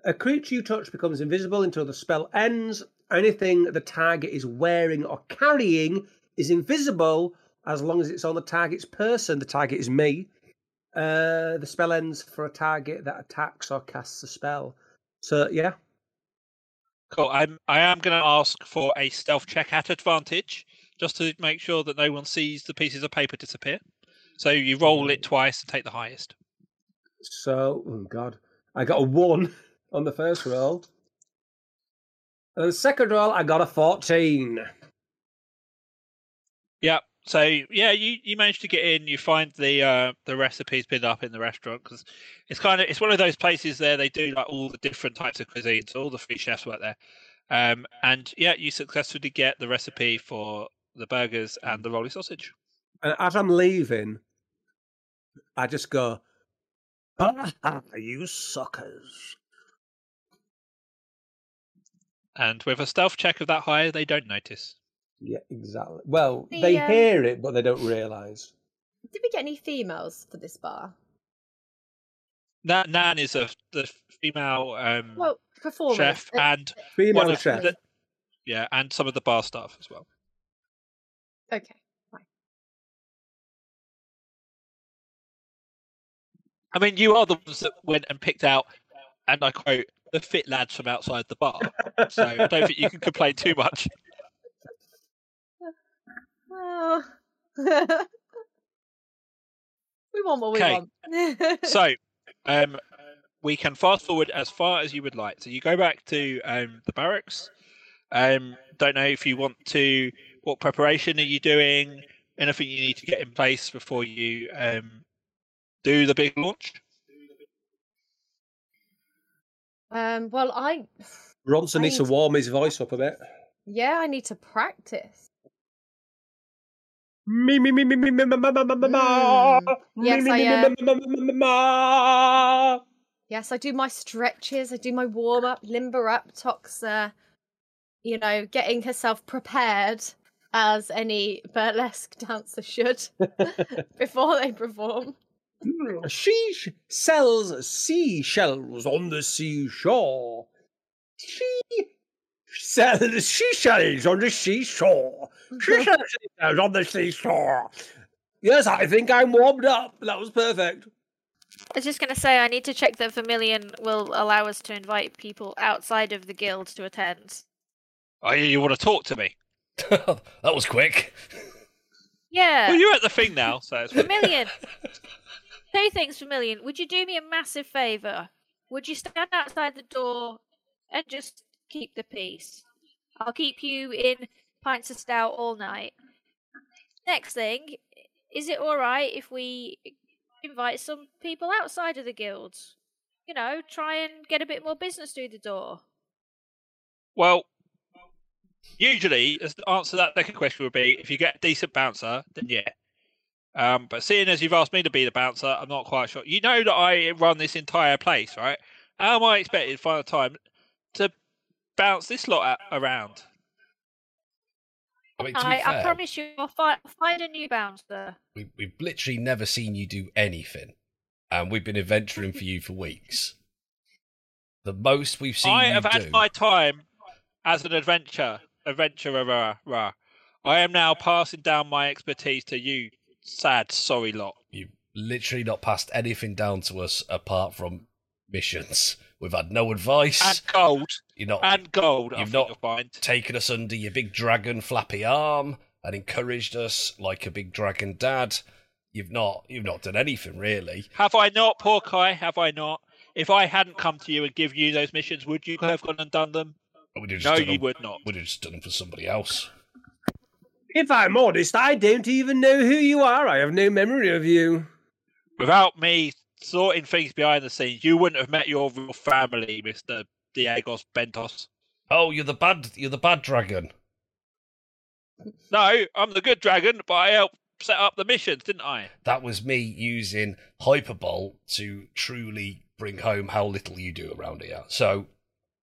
A creature you touch becomes invisible until the spell ends. Anything the target is wearing or carrying is invisible as long as it's on the target's person. The target is me. Uh, the spell ends for a target that attacks or casts a spell. So, yeah. Cool. I'm, I am going to ask for a stealth check at advantage just to make sure that no one sees the pieces of paper disappear. So you roll it twice and take the highest. So, oh, God. I got a one. On the first roll. And the second roll, I got a fourteen. Yeah, so, yeah, you, you managed to get in. You find the uh, the recipes pinned up in the restaurant. Because it's kind of, it's one of those places there, they do like all the different types of cuisines. All the three chefs work there. Um, and, yeah, you successfully get the recipe for the burgers and the Rowley sausage. And as I'm leaving, I just go, ah, you suckers. And with a stealth check of that high, they don't notice. Yeah, exactly. Well, the, they um, hear it, but they don't realise. Did we get any females for this bar? Nan, Nan is a the female um, well, performer, chef uh, and female of, chef. The, yeah, and some of the bar staff as well. Okay, fine. I mean, you are the ones that went and picked out, and I quote, the fit lads from outside the bar. So I don't think you can complain too much. Oh. We want what we okay. want. So um, we can fast forward as far as you would like. So you go back to um, the barracks. Um, don't know if you want to, what preparation are you doing? Anything you need to get in place before you um, do the big launch? Um, well, I... Ronson I needs to, to warm his voice up a bit. Yeah, I need to practice. Me, me, me, me, me, me, me, me, me, me, mm. Yes, me, I, me, me, me, me, me, Yes, I do my stretches, I do my warm-up, limber up, Toxa, you know, getting herself prepared as any burlesque dancer should before they perform. She sells seashells on the seashore. She sells seashells on the seashore. She sells seashells on the seashore. Yes, I think I'm warmed up. That was perfect. I was just going to say, I need to check that Vermilion will allow us to invite people outside of the guild to attend. Oh, you want to talk to me? That was quick. Yeah. Well, you're at the thing now, so it's Vermilion. Two things, Vermilion. Would you do me a massive favour? Would you stand outside the door and just keep the peace? I'll keep you in pints of stout all night. Next thing, is it alright if we invite some people outside of the guild? You know, try and get a bit more business through the door. Well, usually, as the answer to that second question would be, if you get a decent bouncer, then yeah. Um, but seeing as you've asked me to be the bouncer, I'm not quite sure. You know that I run this entire place, right? How am I expected to find the time to bounce this lot around? I, mean, I, fair, I promise you, I'll find, I'll find a new bouncer. We, we've literally never seen you do anything, and we've been adventuring for you for weeks. The most we've seen I you do... I have had do... my time as an adventurer. Adventurer. I am now passing down my expertise to you. Sad, sorry lot. You've literally not passed anything down to us apart from missions. We've had no advice. And gold. You're not, and gold. You've I not find. taken us under your big dragon flappy arm and encouraged us like a big dragon dad. You've not you've not done anything, really. Have I not, Porky? Have I not? If I hadn't come to you and give you those missions, would you have gone and done them? Would have just no, done you them, would not. Would have just done them for somebody else. If I'm honest, I don't even know who you are. I have no memory of you. Without me sorting things behind the scenes, you wouldn't have met your real family, Mister Diagos Bentos. Oh, you're the bad you're the bad dragon. No, I'm the good dragon, but I helped set up the missions, didn't I? That was me using Hyperbolt to truly bring home how little you do around here. So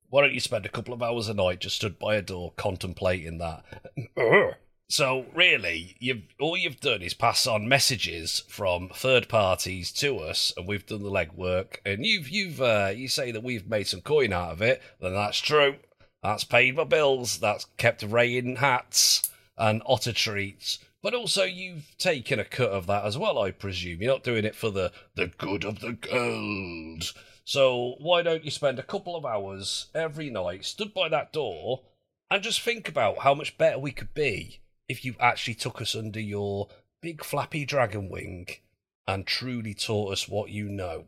why don't you spend a couple of hours a night just stood by a door contemplating that? So really, you've, all you've done is pass on messages from third parties to us, and we've done the legwork. And you've you've uh, you say that we've made some coin out of it. Then that's true. That's paid my bills. That's kept raying hats and otter treats. But also, you've taken a cut of that as well, I presume. You're not doing it for the, the good of the gold. So why don't you spend a couple of hours every night stood by that door and just think about how much better we could be if you actually took us under your big flappy dragon wing and truly taught us what you know.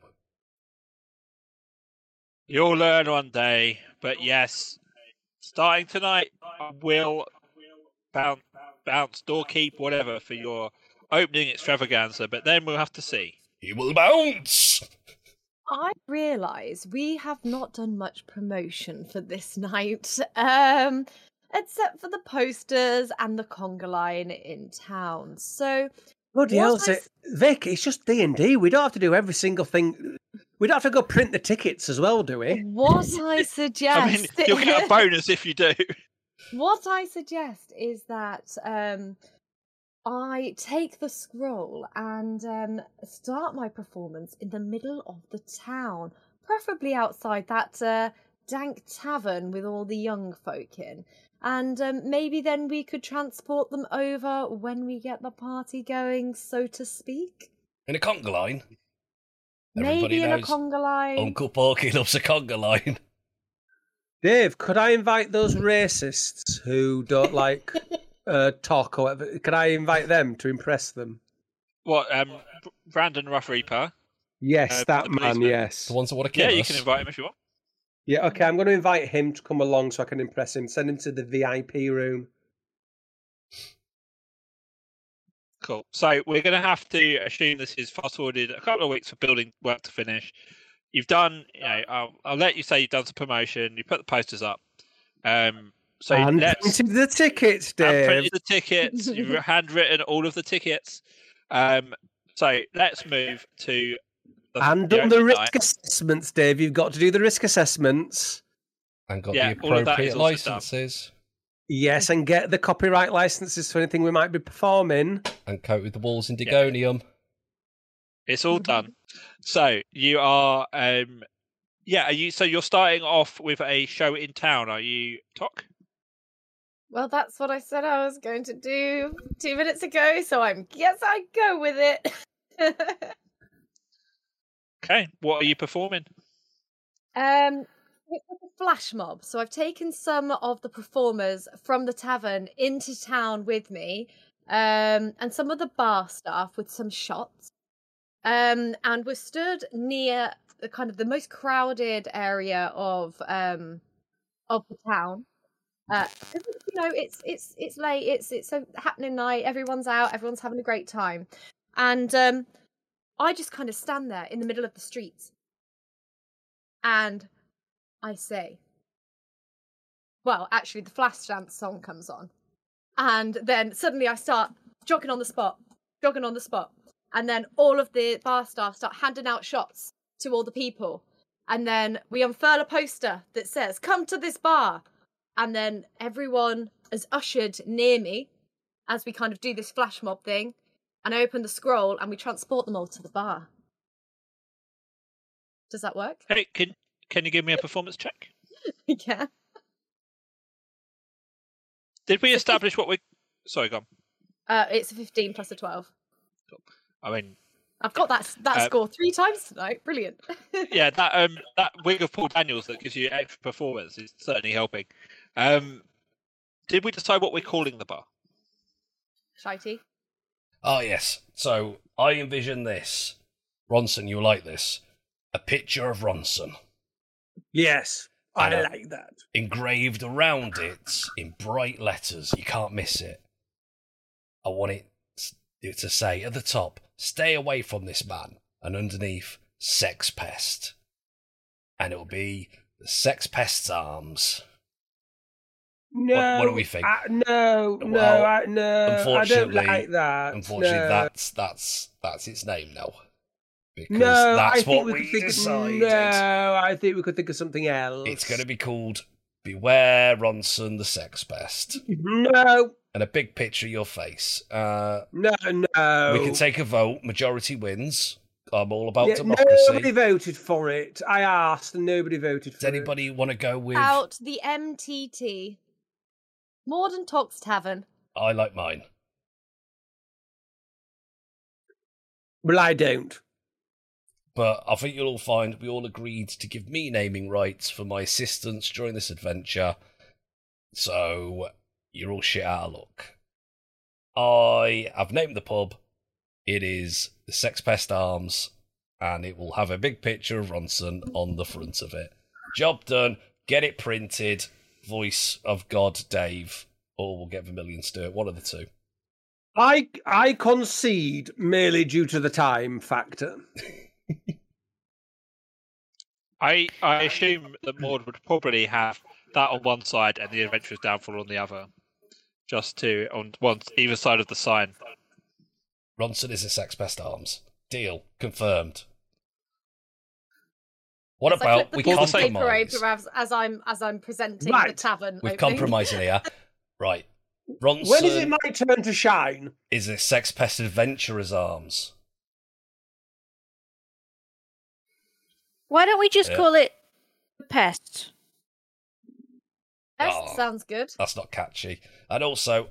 You'll learn one day, but yes, starting tonight, I will bounce, bounce, doorkeep, whatever, for your opening extravaganza, but then we'll have to see. You will bounce! I realise we have not done much promotion for this night, um, except for the posters and the conga line in town. So, bloody hell, I... Vic, it's just D and D. We don't have to do every single thing. We don't have to go print the tickets as well, do we? What I suggest... I mean, you'll get a bonus if you do. What I suggest is that... Um, I take the scroll and um, start my performance in the middle of the town, preferably outside that uh, dank tavern with all the young folk in. And um, maybe then we could transport them over when we get the party going, so to speak. In a conga line? Everybody maybe in knows a conga line. Uncle Porky loves a conga line. Dave, could I invite those racists who don't like... Uh, talk or whatever. Can I invite them to impress them? What, um, Brandon Rough Reaper? Yes, uh, that man, yes. The ones that want to kill us. Yeah, you can invite him if you want. Yeah, okay, I'm going to invite him to come along so I can impress him. Send him to the V I P room. Cool. So we're going to have to assume this is fast-forwarded a couple of weeks for building work to finish. You've done, you know, I'll, I'll let you say you've done some promotion. You put the posters up. Um... So and let's printed the tickets, Dave. Printed the tickets. You've handwritten all of the tickets. Um, so let's move to... The and done the risk night. assessments, Dave. You've got to do the risk assessments. And got yeah, the appropriate licences. Yes, and get the copyright licences for anything we might be performing. And coat with the walls in Digonium. Yeah. It's all done. So you are... Um, yeah, are you? so you're starting off with a show in town, are you, Toc? Well, that's what I said I was going to do two minutes ago, so I guess I go with it. Okay, what are you performing? Um, it's a flash mob, so I've taken some of the performers from the tavern into town with me, um, and some of the bar staff with some shots, um, and we're stood near the kind of the most crowded area of um, of the town. Uh, you know, it's it's it's late. It's it's a happening night. Everyone's out. Everyone's having a great time, and um, I just kind of stand there in the middle of the streets, and I say, "Well, actually, the Flashdance song comes on," and then suddenly I start jogging on the spot, jogging on the spot, and then all of the bar staff start handing out shots to all the people, and then we unfurl a poster that says, "Come to this bar." And then everyone is ushered near me as we kind of do this flash mob thing. And I open the scroll and we transport them all to the bar. Does that work? Hey, can can you give me a performance check? Yeah. Did we establish what we... Sorry, go on. Uh, it's a fifteen plus a twelve. I mean, I've got that that um, score three times tonight. Brilliant. Yeah, that um that wig of Paul Daniels that gives you extra performance is certainly helping. Um, did we decide what we're calling the bar? Shitey. Oh yes. So I envision this. Ronson, you like this? A picture of Ronson. Yes, I uh, like that. Engraved around it in bright letters. You can't miss it. I want it to say at the top, stay away from this man, and underneath, Sex Pest. And it'll be the Sex Pest Arms. No. What, what do we think? I, no, well, no, I, no. Unfortunately, I don't like that. Unfortunately, no. that's, that's, that's its name now. Because no, that's I think what we, we think decided. Of, no, I think we could think of something else. It's going to be called Beware Ronson the Sex Pest. No. And a big picture of your face. Uh, no, no. We can take a vote. Majority wins. I'm all about yeah, democracy. Nobody voted for it. I asked and nobody voted for it. Does anybody it. want to go with... Out the M T T. Morden Talks Tavern. I like mine. Well, I don't. But I think you'll all find we all agreed to give me naming rights for my assistance during this adventure. So you're all shit out of luck. I have named the pub. It is the Sex Pest Arms, and it will have a big picture of Ronson on the front of it. Job done. Get it printed. Voice of God, Dave, or we'll get Vermilion to do it. One of the two. I I concede merely due to the time factor. I I assume that Maud would probably have that on one side and the Adventurer's Downfall on the other, just to on one either side of the sign. Ronson is a Sex Pest Arms. Deal confirmed. What as about we compromise? As, as I'm as I'm presenting right. the tavern, we're compromising here, right? Ronson. When is it my turn to shine? Is it Sex Pest Adventurer's Arms? Why don't we just yeah. call it Pest? Pest oh, sounds good. That's not catchy. And also,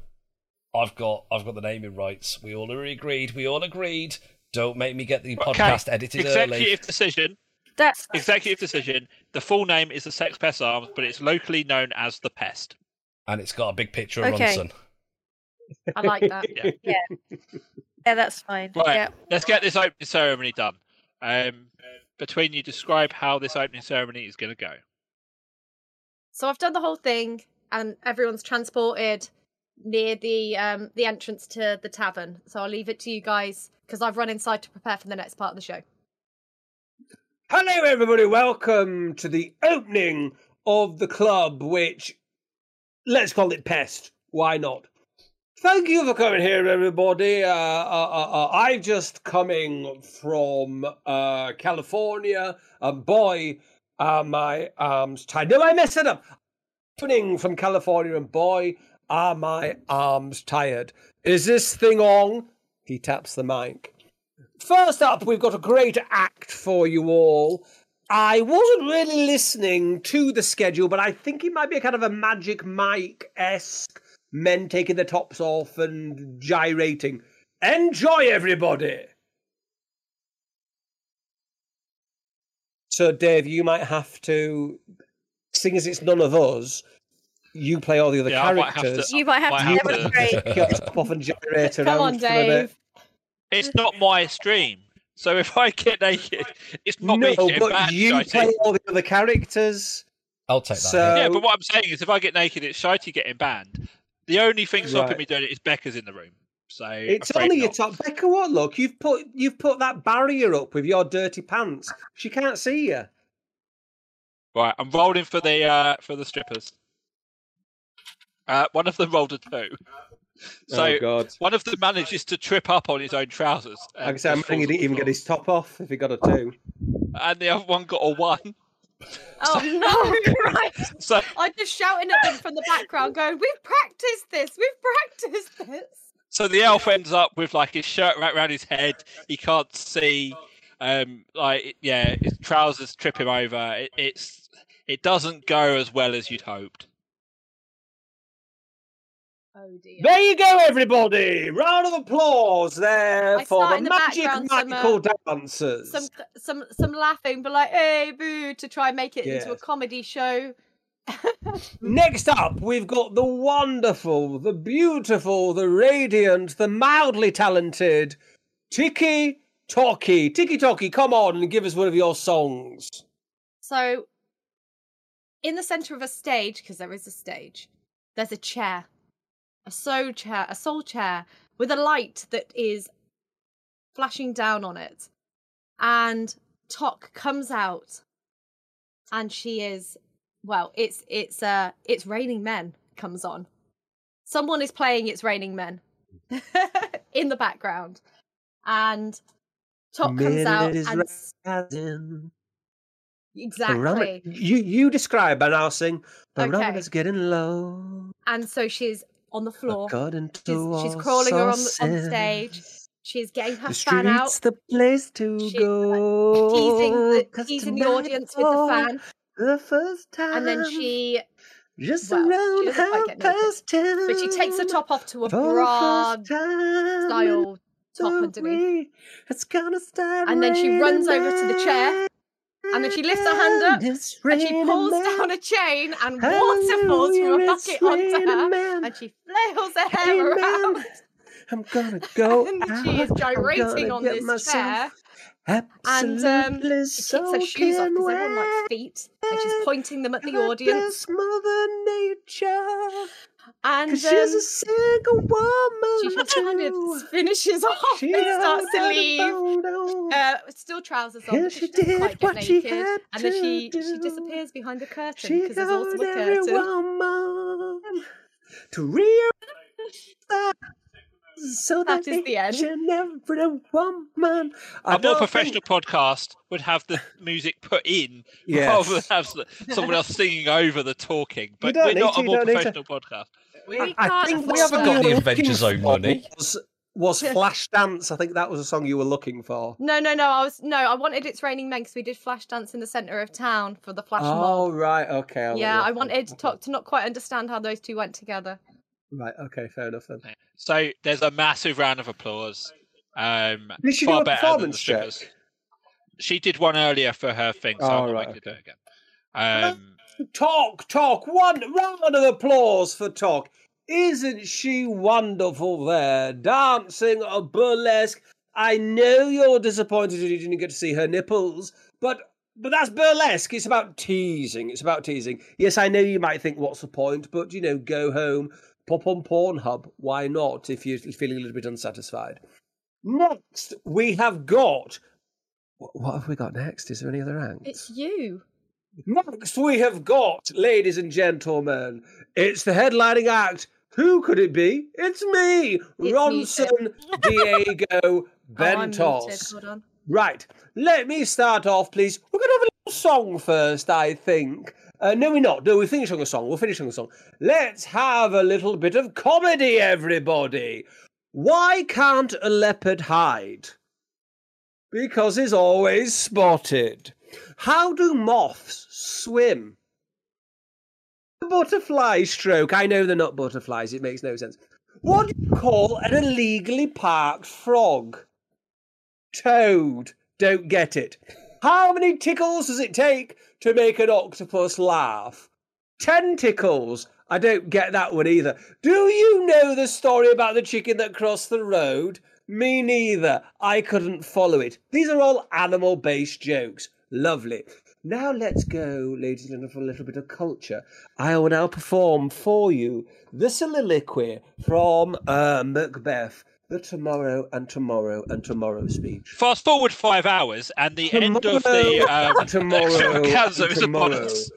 I've got I've got the naming rights. We all agreed. We all agreed. Don't make me get the okay. podcast edited Executive early. Executive decision. That's Executive decision. The full name is the Sex Pest Arms, but it's locally known as the Pest. And it's got a big picture of okay. Ronson. I like that. Yeah. Yeah, yeah that's fine. Right. Yeah. Let's get this opening ceremony done. Um... Between you, describe how this opening ceremony is going to go. So I've done the whole thing, and everyone's transported near the um, the entrance to the tavern. So I'll leave it to you guys, because I've run inside to prepare for the next part of the show. Hello, everybody. Welcome to the opening of the club, which, let's call it Pest. Why not? Thank you for coming here, everybody. Uh, uh, uh, uh, I'm just coming from uh, California, and boy, are my arms tied. No, I messed it up. Coming from California, and boy, are my arms tired. Is this thing on? He taps the mic. First up, we've got a great act for you all. I wasn't really listening to the schedule, but I think it might be a kind of a Magic Mike-esque. Men taking their tops off and gyrating. Enjoy, everybody! So, Dave, you might have to, seeing as it's none of us, you play all the other yeah, characters. You might have to, might have to, have to get your top off and gyrate around. Come on, Dave. It's not my stream, so if I get naked, it's not no, me. No, but bad, you play all the other characters. I'll take that. So, yeah, but what I'm saying is if I get naked, it's Shitey getting banned. The only thing stopping right. me doing it is Becca's in the room. So it's only your top. Becca, what look? You've put you've put that barrier up with your dirty pants. She can't see you. Right, I'm rolling for the uh, for the strippers. Uh, one of them rolled a two. So oh God. One of them manages to trip up on his own trousers. I can say I'm thinking he didn't even get his top off if he got a two. And the other one got a one. Oh no! Right. So I'm just shouting at them from the background, going, "We've practiced this. We've practiced this." So the elf ends up with like his shirt wrapped around his head. He can't see. Um, like yeah, his trousers trip him over. It, it's it doesn't go as well as you'd hoped. Oh dear. There you go, everybody! Round of applause there I for the, the magic magical some, uh, dancers. Some some some laughing, but like, hey, boo, to try and make it yeah. into a comedy show. Next up, we've got the wonderful, the beautiful, the radiant, the mildly talented Tiki Toki. Tiki Toki, come on and give us one of your songs. So, in the centre of a stage, because there is a stage, there's a chair. A soul chair, a soul chair with a light that is flashing down on it. And Tok comes out and she is, well, it's it's uh it's Raining Men comes on. Someone is playing It's Raining Men in the background. And Tok comes out and exactly. Barometer. You you describe and I'll sing Barometer's getting low. And so she's on the floor, she's, she's crawling her on the, on the stage. She's getting her fan out. The place to she's go. Like, teasing the, teasing the audience with the fan. The first time, and then she just well, around she half past ten. But she takes her top off to a bra style top underneath. It's gonna start, and then she runs over to the chair. And then she lifts her hand up and she pulls down a chain and water falls from a bucket onto her and she flails her hair around. I'm gonna go and she is gyrating on this chair. Absolutely. And um, she takes her shoes off because everyone likes feet. And she's pointing them at the audience. Mother Nature. And um, she's a single woman. She kind of finishes off she and starts to leave. Uh, still trousers on, yeah, but she, she did quite get naked. And then she, she disappears behind a curtain because there's also a curtain. Woman to rear so that, that is the end. Every woman. I a more professional think... podcast would have the music put in yes. rather than have someone else singing over the talking. But we're not to, a more professional to... podcast. We I, I think we haven't got the Adventure Zone money. Was, was Flashdance? I think that was a song you were looking for. No, no, no. I was no. I wanted It's Raining Men because we did Flashdance in the centre of town for the flash mob. Oh right, okay. I'll yeah, I wanted to talk to not quite understand how those two went together. Right, okay, fair enough then. So there's a massive round of applause. Um, did she far do a better performance check? She did one earlier for her thing, so oh, I'm right, going to okay. do it again. Um, well, Tok, Tok, one round of applause for Tok. Isn't she wonderful there? Dancing a burlesque. I know you're disappointed you didn't get to see her nipples, but but that's burlesque. It's about teasing. It's about teasing. Yes, I know you might think, what's the point? But, you know, go home. Pop on Pornhub, why not, if you're feeling a little bit unsatisfied. Next, we have got... What have we got next? Is there any other acts? It's you. Next, we have got, ladies and gentlemen, it's the headlining act. Who could it be? It's me, it's Ronson Diego Bentos. Oh, hold on. Right, let me start off, please. We're going to have a little song first, I think. Uh, no, we're not. No, we're finishing a song. We're finishing a song. Let's have a little bit of comedy, everybody. Why can't a leopard hide? Because he's always spotted. How do moths swim? Butterfly stroke. I know they're not butterflies. It makes no sense. What do you call an illegally parked frog? Toad. Don't get it. How many tickles does it take to make an octopus laugh? Ten tickles. I don't get that one either. Do you know the story about the chicken that crossed the road? Me neither. I couldn't follow it. These are all animal-based jokes. Lovely. Now let's go, ladies and gentlemen, for a little bit of culture. I will now perform for you the soliloquy from uh, Macbeth. The tomorrow and tomorrow and tomorrow speech. Fast forward five hours and the tomorrow, end of the um, tomorrow chasm is upon us.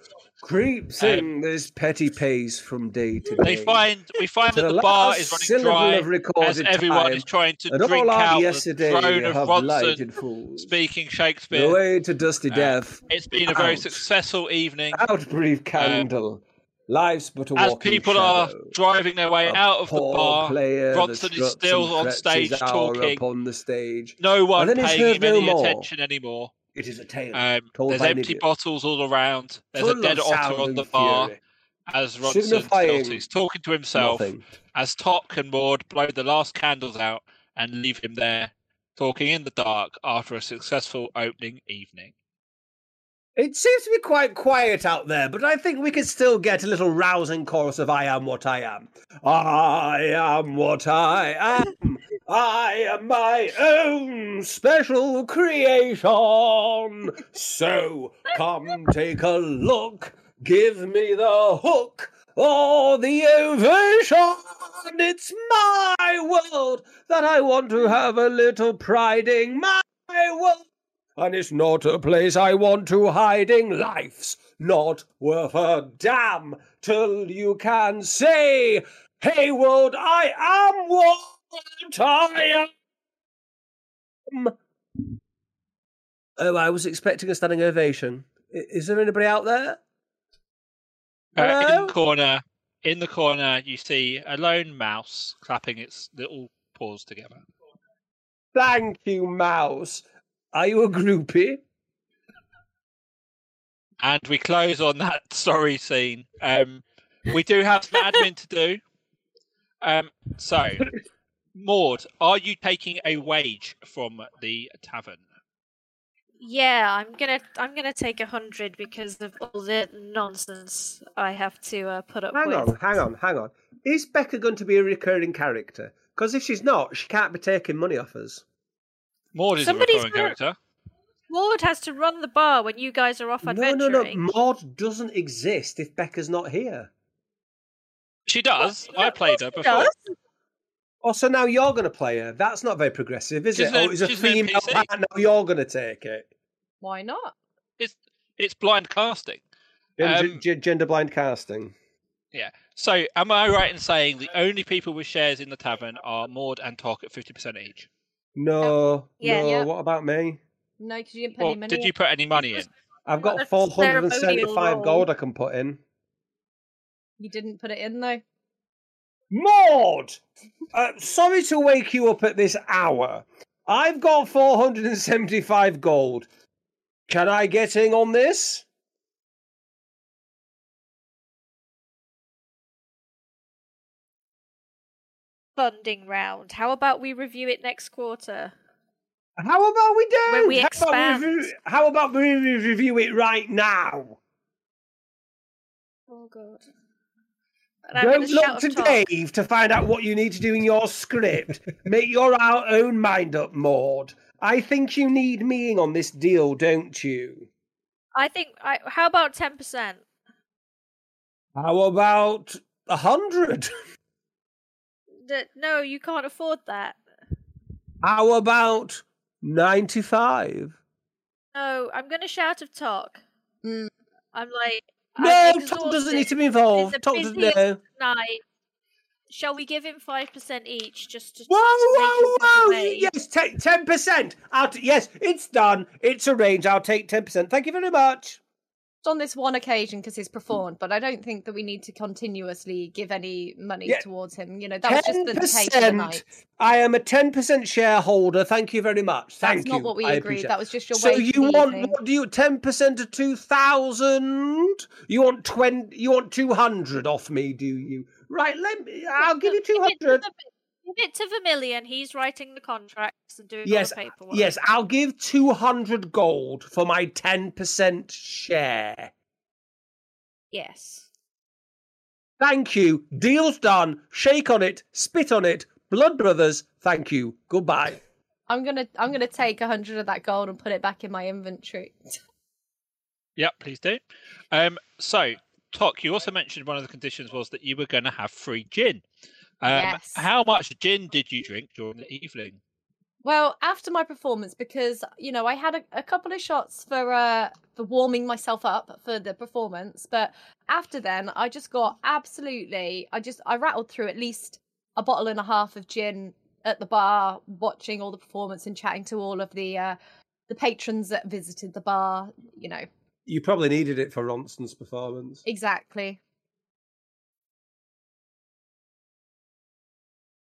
Creeps um, in this petty pace from day to day. They find we find that the, the bar is running dry of recorded as everyone time, is trying to and drink all out yesterday the throne of Ronson speaking Shakespeare. The way to dusty death. Um, it's been out. a very successful evening. Out brief candle. Um, Life's but a As people shadow. Are driving their way a out of the bar, Ronson is still on stage talking. Upon the stage. No one paying him no any more. attention anymore. It is a tale. Um, told there's empty bottles all around. There's Full a dead otter on the fury. bar. as Rodson tilts, he's talking to himself, nothing. As Tok and Maud blow the last candles out and leave him there, talking in the dark after a successful opening evening. It seems to be quite quiet out there, but I think we could still get a little rousing chorus of I am what I am. I am what I am. I am my own special creation. So come take a look. Give me the hook or the ovation. It's my world that I want to have a little pride in. My world. And it's not a place I want to hide in. Life's not worth a damn till you can say, Hayward, I am what I am. Oh, I was expecting a standing ovation. Is there anybody out there? Uh, in the corner, in the corner, you see a lone mouse clapping its little paws together. Thank you, mouse. Are you a groupie? And we close on that sorry scene. Um, we do have some admin to do. Um, so, Maud, are you taking a wage from the tavern? Yeah, I'm gonna I'm gonna take a hundred because of all the nonsense I have to uh, put up with. Hang on, hang on, hang on. Is Becca going to be a recurring character? Because if she's not, she can't be taking money off us. Maud is Somebody's a recurring gonna... character. Maud has to run the bar when you guys are off adventuring. No, no, no. Maud doesn't exist if Becca's not here. She does. Well, I played her before. Does. Oh, so now you're going to play her. That's not very progressive, is she's it? A, oh, it's a female part, now you're going to take it. Why not? It's it's blind casting. Um, G- gender blind casting. Yeah. So am I right in saying the only people with shares in the tavern are Maud and Tok at fifty percent each? No, um, yeah, no, yeah. What about me? No, because you didn't put well, any money did in. Did you put any money in? I've got That's four hundred seventy-five gold I can put in. You didn't put it in, though. Maud! Uh, sorry to wake you up at this hour. I've got four hundred seventy-five gold. Can I get in on this? Funding round. How about we review it next quarter? How about we do? When we expand. How about we, re- how about we review it right now? Oh, God. Don't look to Dave to find out what you need to do in your script. Make your own mind up, Maud. I think you need me in on this deal, don't you? I think... I, how about ten percent? How about one hundred? No, you can't afford that. How about ninety-five? No, I'm going to shout of Tok. Mm. I'm like... No, Tok doesn't need to be involved. Tok doesn't know. Night. Shall we give him five percent each just to... Whoa, whoa, whoa! Yes, take ten percent. I'll t- yes, it's done. It's arranged. I'll take ten percent. Thank you very much. It's on this one occasion because he's performed, but I don't think that we need to continuously give any money yeah. towards him. You know, that ten percent was just the take of the night. I am a ten percent shareholder. Thank you very much. Thank That's you. That's not what we I agreed. That was just your so wage. So you want evening. What do you ten percent of two thousand? You want twenty you want two hundred off me, do you? Right, let me I'll give you two hundred. Give it to Vermilion. He's writing the contracts and doing yes, all the paperwork. Yes, I'll give two hundred gold for my ten percent share. Yes. Thank you. Deal's done. Shake on it. Spit on it. Blood brothers. Thank you. Goodbye. I'm gonna, I'm gonna take one hundred of that gold and put it back in my inventory. Yep, please do. Um, so, Tok, you also mentioned one of the conditions was that you were going to have free gin. Um, yes. How much gin did you drink during the evening? Well, after my performance, because, you know, I had a, a couple of shots for uh, for warming myself up for the performance. But after then, I just got absolutely, I just, I rattled through at least a bottle and a half of gin at the bar, watching all the performance and chatting to all of the uh, the patrons that visited the bar, you know. You probably needed it for Ronson's performance. Exactly.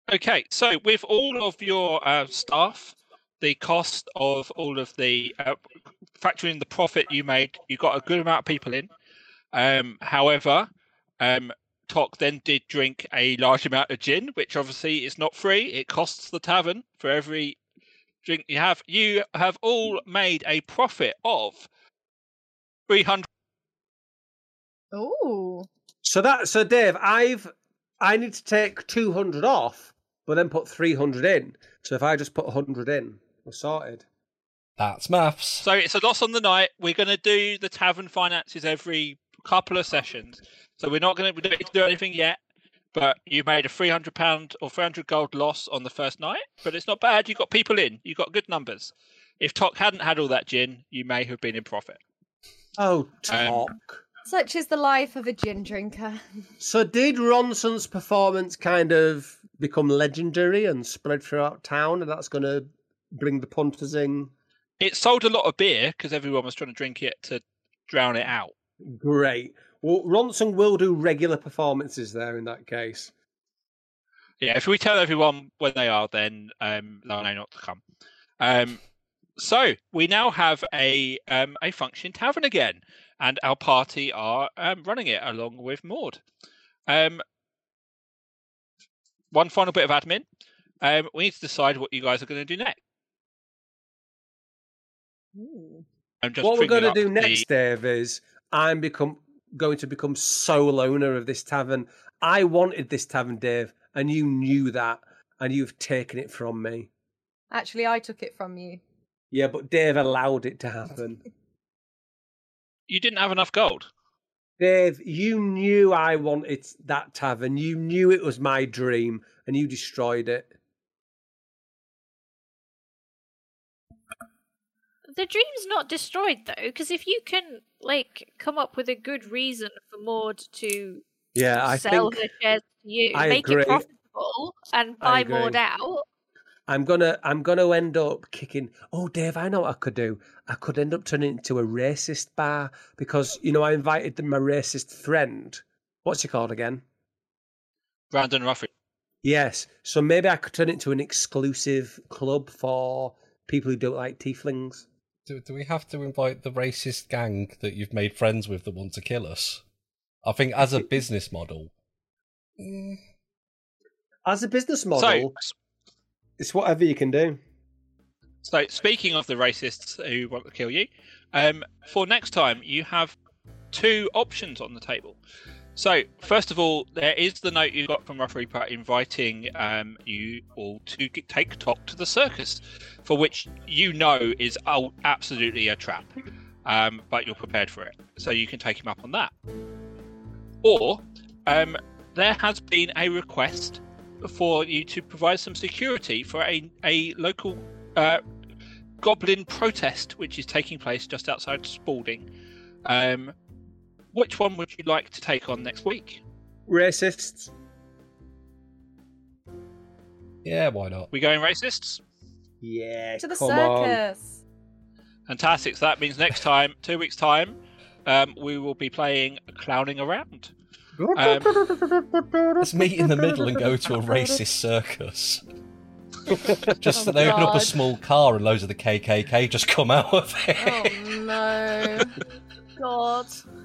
Okay, so with all of your uh, staff, the cost of all of the, uh, factoring the profit you made, you got a good amount of people in. Um, however, Um, Tok then did drink a large amount of gin, which obviously is not free. It costs the tavern for every drink you have. You have all made a profit of three hundred. Oh. So that, so Dave, I've, I need to take two hundred off, but then put three hundred in. So if I just put one hundred in, we're sorted. That's maths. So it's a loss on the night. We're going to do the tavern finances every couple of sessions. So we're not going to do anything yet, but you made a three hundred pound or three hundred gold loss on the first night, but it's not bad. You got people in. You got good numbers. If Tok hadn't had all that gin, you may have been in profit. Oh, Tok. Um, Such is the life of a gin drinker. So did Ronson's performance kind of become legendary and spread throughout town, and that's going to bring the punters in? It sold a lot of beer because everyone was trying to drink it to drown it out. Great. Well, Ronson will do regular performances there in that case. Yeah, if we tell everyone when they are, then um, they'll know not to come. Um, so we now have a um, a functioning tavern again, and our party are um, running it along with Maud. Um, one final bit of admin. Um, we need to decide what you guys are going to do next. I'm just what we're going to do next, the... Dave, is I'm become going to become sole owner of this tavern. I wanted this tavern, Dave, and you knew that, and you've taken it from me. Actually, I took it from you. Yeah, but Dave allowed it to happen. You didn't have enough gold. Dave, you knew I wanted that tavern. You knew it was my dream, and you destroyed it. The dream's not destroyed, though, because if you can, like, come up with a good reason for Maud to yeah, I sell think her shares to you, I make agree. It profitable, and buy Maud out. I'm gonna, I'm gonna end up kicking. Oh, Dave, I know what I could do. I could end up turning it into a racist bar because you know I invited my racist friend. What's he called again? Brandon Ruffin. Yes. So maybe I could turn it into an exclusive club for people who don't like tieflings. Do, do we have to invite the racist gang that you've made friends with that want to kill us? I think as a business model. As a business model, so, it's whatever you can do. So, speaking of the racists who want to kill you, um, for next time, you have two options on the table. So, first of all, there is the note you got from Rough Reaper inviting um, you all to take Tok to the circus, for which you know is absolutely a trap, um, but you're prepared for it. So you can take him up on that. Or, um, there has been a request for you to provide some security for a, a local uh, goblin protest, which is taking place just outside Spalding. Um Which one would you like to take on next week? Racists. Yeah, why not? We going racists? Yeah, to the come circus. On. Fantastic. So that means next time, two weeks' time, um, we will be playing Clowning Around. Um, Let's meet in the middle and go to a racist circus. Just oh, so they God. Open up a small car and loads of the K K K just come out of it. Oh, no. God.